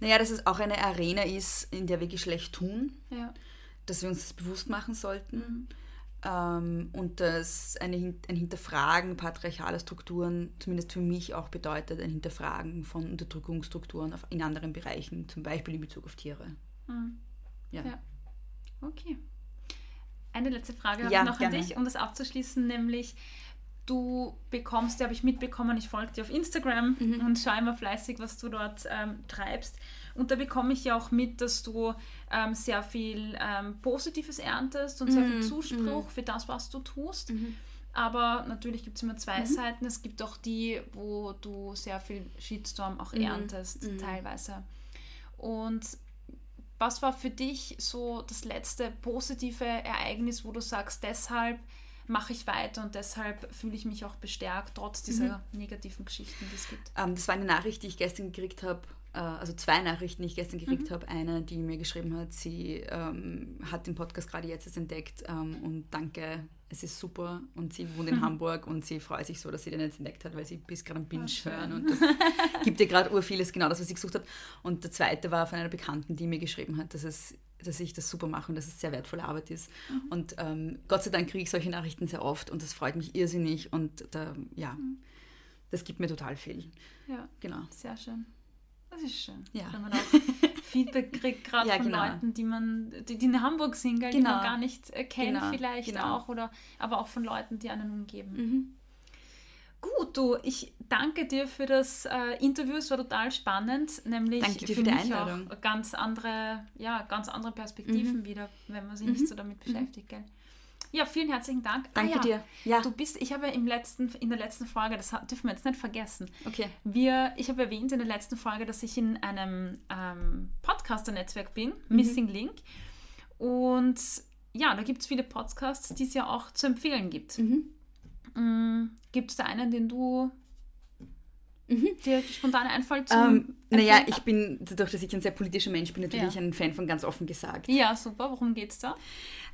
Naja, dass es auch eine Arena ist, in der wir Geschlecht tun, ja. dass wir uns das bewusst machen sollten mhm. ähm, und dass eine, ein Hinterfragen patriarchaler Strukturen, zumindest für mich auch bedeutet, ein Hinterfragen von Unterdrückungsstrukturen auf, in anderen Bereichen, zum Beispiel in Bezug auf Tiere. Ja. ja. Okay. Eine letzte Frage habe ja, ich noch gerne. An dich, um das abzuschließen, nämlich du bekommst, habe ich mitbekommen, ich folge dir auf Instagram mhm. und schaue immer fleißig, was du dort ähm, treibst. Und da bekomme ich ja auch mit, dass du ähm, sehr viel ähm, Positives erntest und mhm. sehr viel Zuspruch mhm. für das, was du tust. Mhm. Aber natürlich gibt es immer zwei mhm. Seiten. Es gibt auch die, wo du sehr viel Shitstorm auch mhm. erntest, mhm. teilweise. Und was war für dich so das letzte positive Ereignis, wo du sagst, deshalb mache ich weiter und deshalb fühle ich mich auch bestärkt, trotz dieser mhm. negativen Geschichten, die es gibt? Ähm, das war eine Nachricht, die ich gestern gekriegt habe, äh, also zwei Nachrichten, die ich gestern gekriegt mhm. habe. Eine, die mir geschrieben hat, sie ähm, hat den Podcast gerade jetzt erst entdeckt ähm, und danke, es ist super und sie wohnt in mhm. Hamburg und sie freut sich so, dass sie den jetzt entdeckt hat, weil sie bis gerade am Binge oh, hören und das gibt ihr gerade urviel, genau das, was ich gesucht habe. Und der zweite war von einer Bekannten, die mir geschrieben hat, dass, es, dass ich das super mache und dass es sehr wertvolle Arbeit ist. Mhm. Und ähm, Gott sei Dank kriege ich solche Nachrichten sehr oft und das freut mich irrsinnig und da, ja, mhm. das gibt mir total viel. Ja, genau. Sehr schön. Das ist schön, ja. wenn man auch Feedback kriegt, gerade ja, von genau. Leuten, die man, die, die in Hamburg sind, genau. die man gar nicht äh, kennt genau. vielleicht genau. auch, oder aber auch von Leuten, die einen umgeben. Mhm. Gut, du, ich danke dir für das äh, Interview, es war total spannend, nämlich danke dir für die Einladung. Auch ganz andere, ja, ganz andere Perspektiven mhm. wieder, wenn man sich mhm. nicht so damit beschäftigt, mhm. gell? Ja, vielen herzlichen Dank. Danke ah, ja. dir. Ja. Du bist, ich habe im letzten, in der letzten Folge, das dürfen wir jetzt nicht vergessen, okay. wir, ich habe erwähnt in der letzten Folge, dass ich in einem ähm, Podcaster-Netzwerk bin, mhm. Missing Link. Und ja, da gibt es viele Podcasts, die es ja auch zu empfehlen gibt. Mhm. Mhm. Gibt es da einen, den du... Mhm. Dir spontan einfallen zu. Um, naja, ich bin, dadurch, dass ich ein sehr politischer Mensch bin, natürlich ja. ein Fan von ganz offen gesagt. Ja, super. Worum geht's da?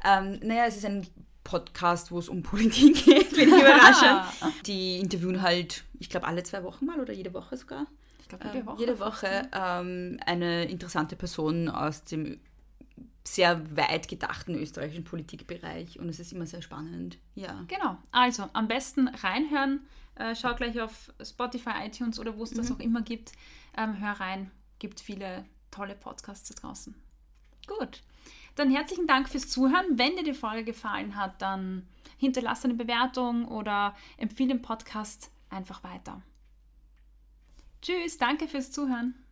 Ähm, naja, es ist ein Podcast, wo es um Politik geht, wenig überraschend. Die interviewen halt, ich glaube, alle zwei Wochen mal oder jede Woche sogar. Ich glaube, jede Woche. Ähm, jede Woche ähm, eine interessante Person aus dem sehr weit gedachten österreichischen Politikbereich und es ist immer sehr spannend. Ja. Genau, also am besten reinhören, schaut gleich auf Spotify, iTunes oder wo es das mhm. auch immer gibt. Hör rein, gibt viele tolle Podcasts da draußen. Gut, dann herzlichen Dank fürs Zuhören. Wenn dir die Folge gefallen hat, dann hinterlass eine Bewertung oder empfehle den Podcast einfach weiter. Tschüss, danke fürs Zuhören.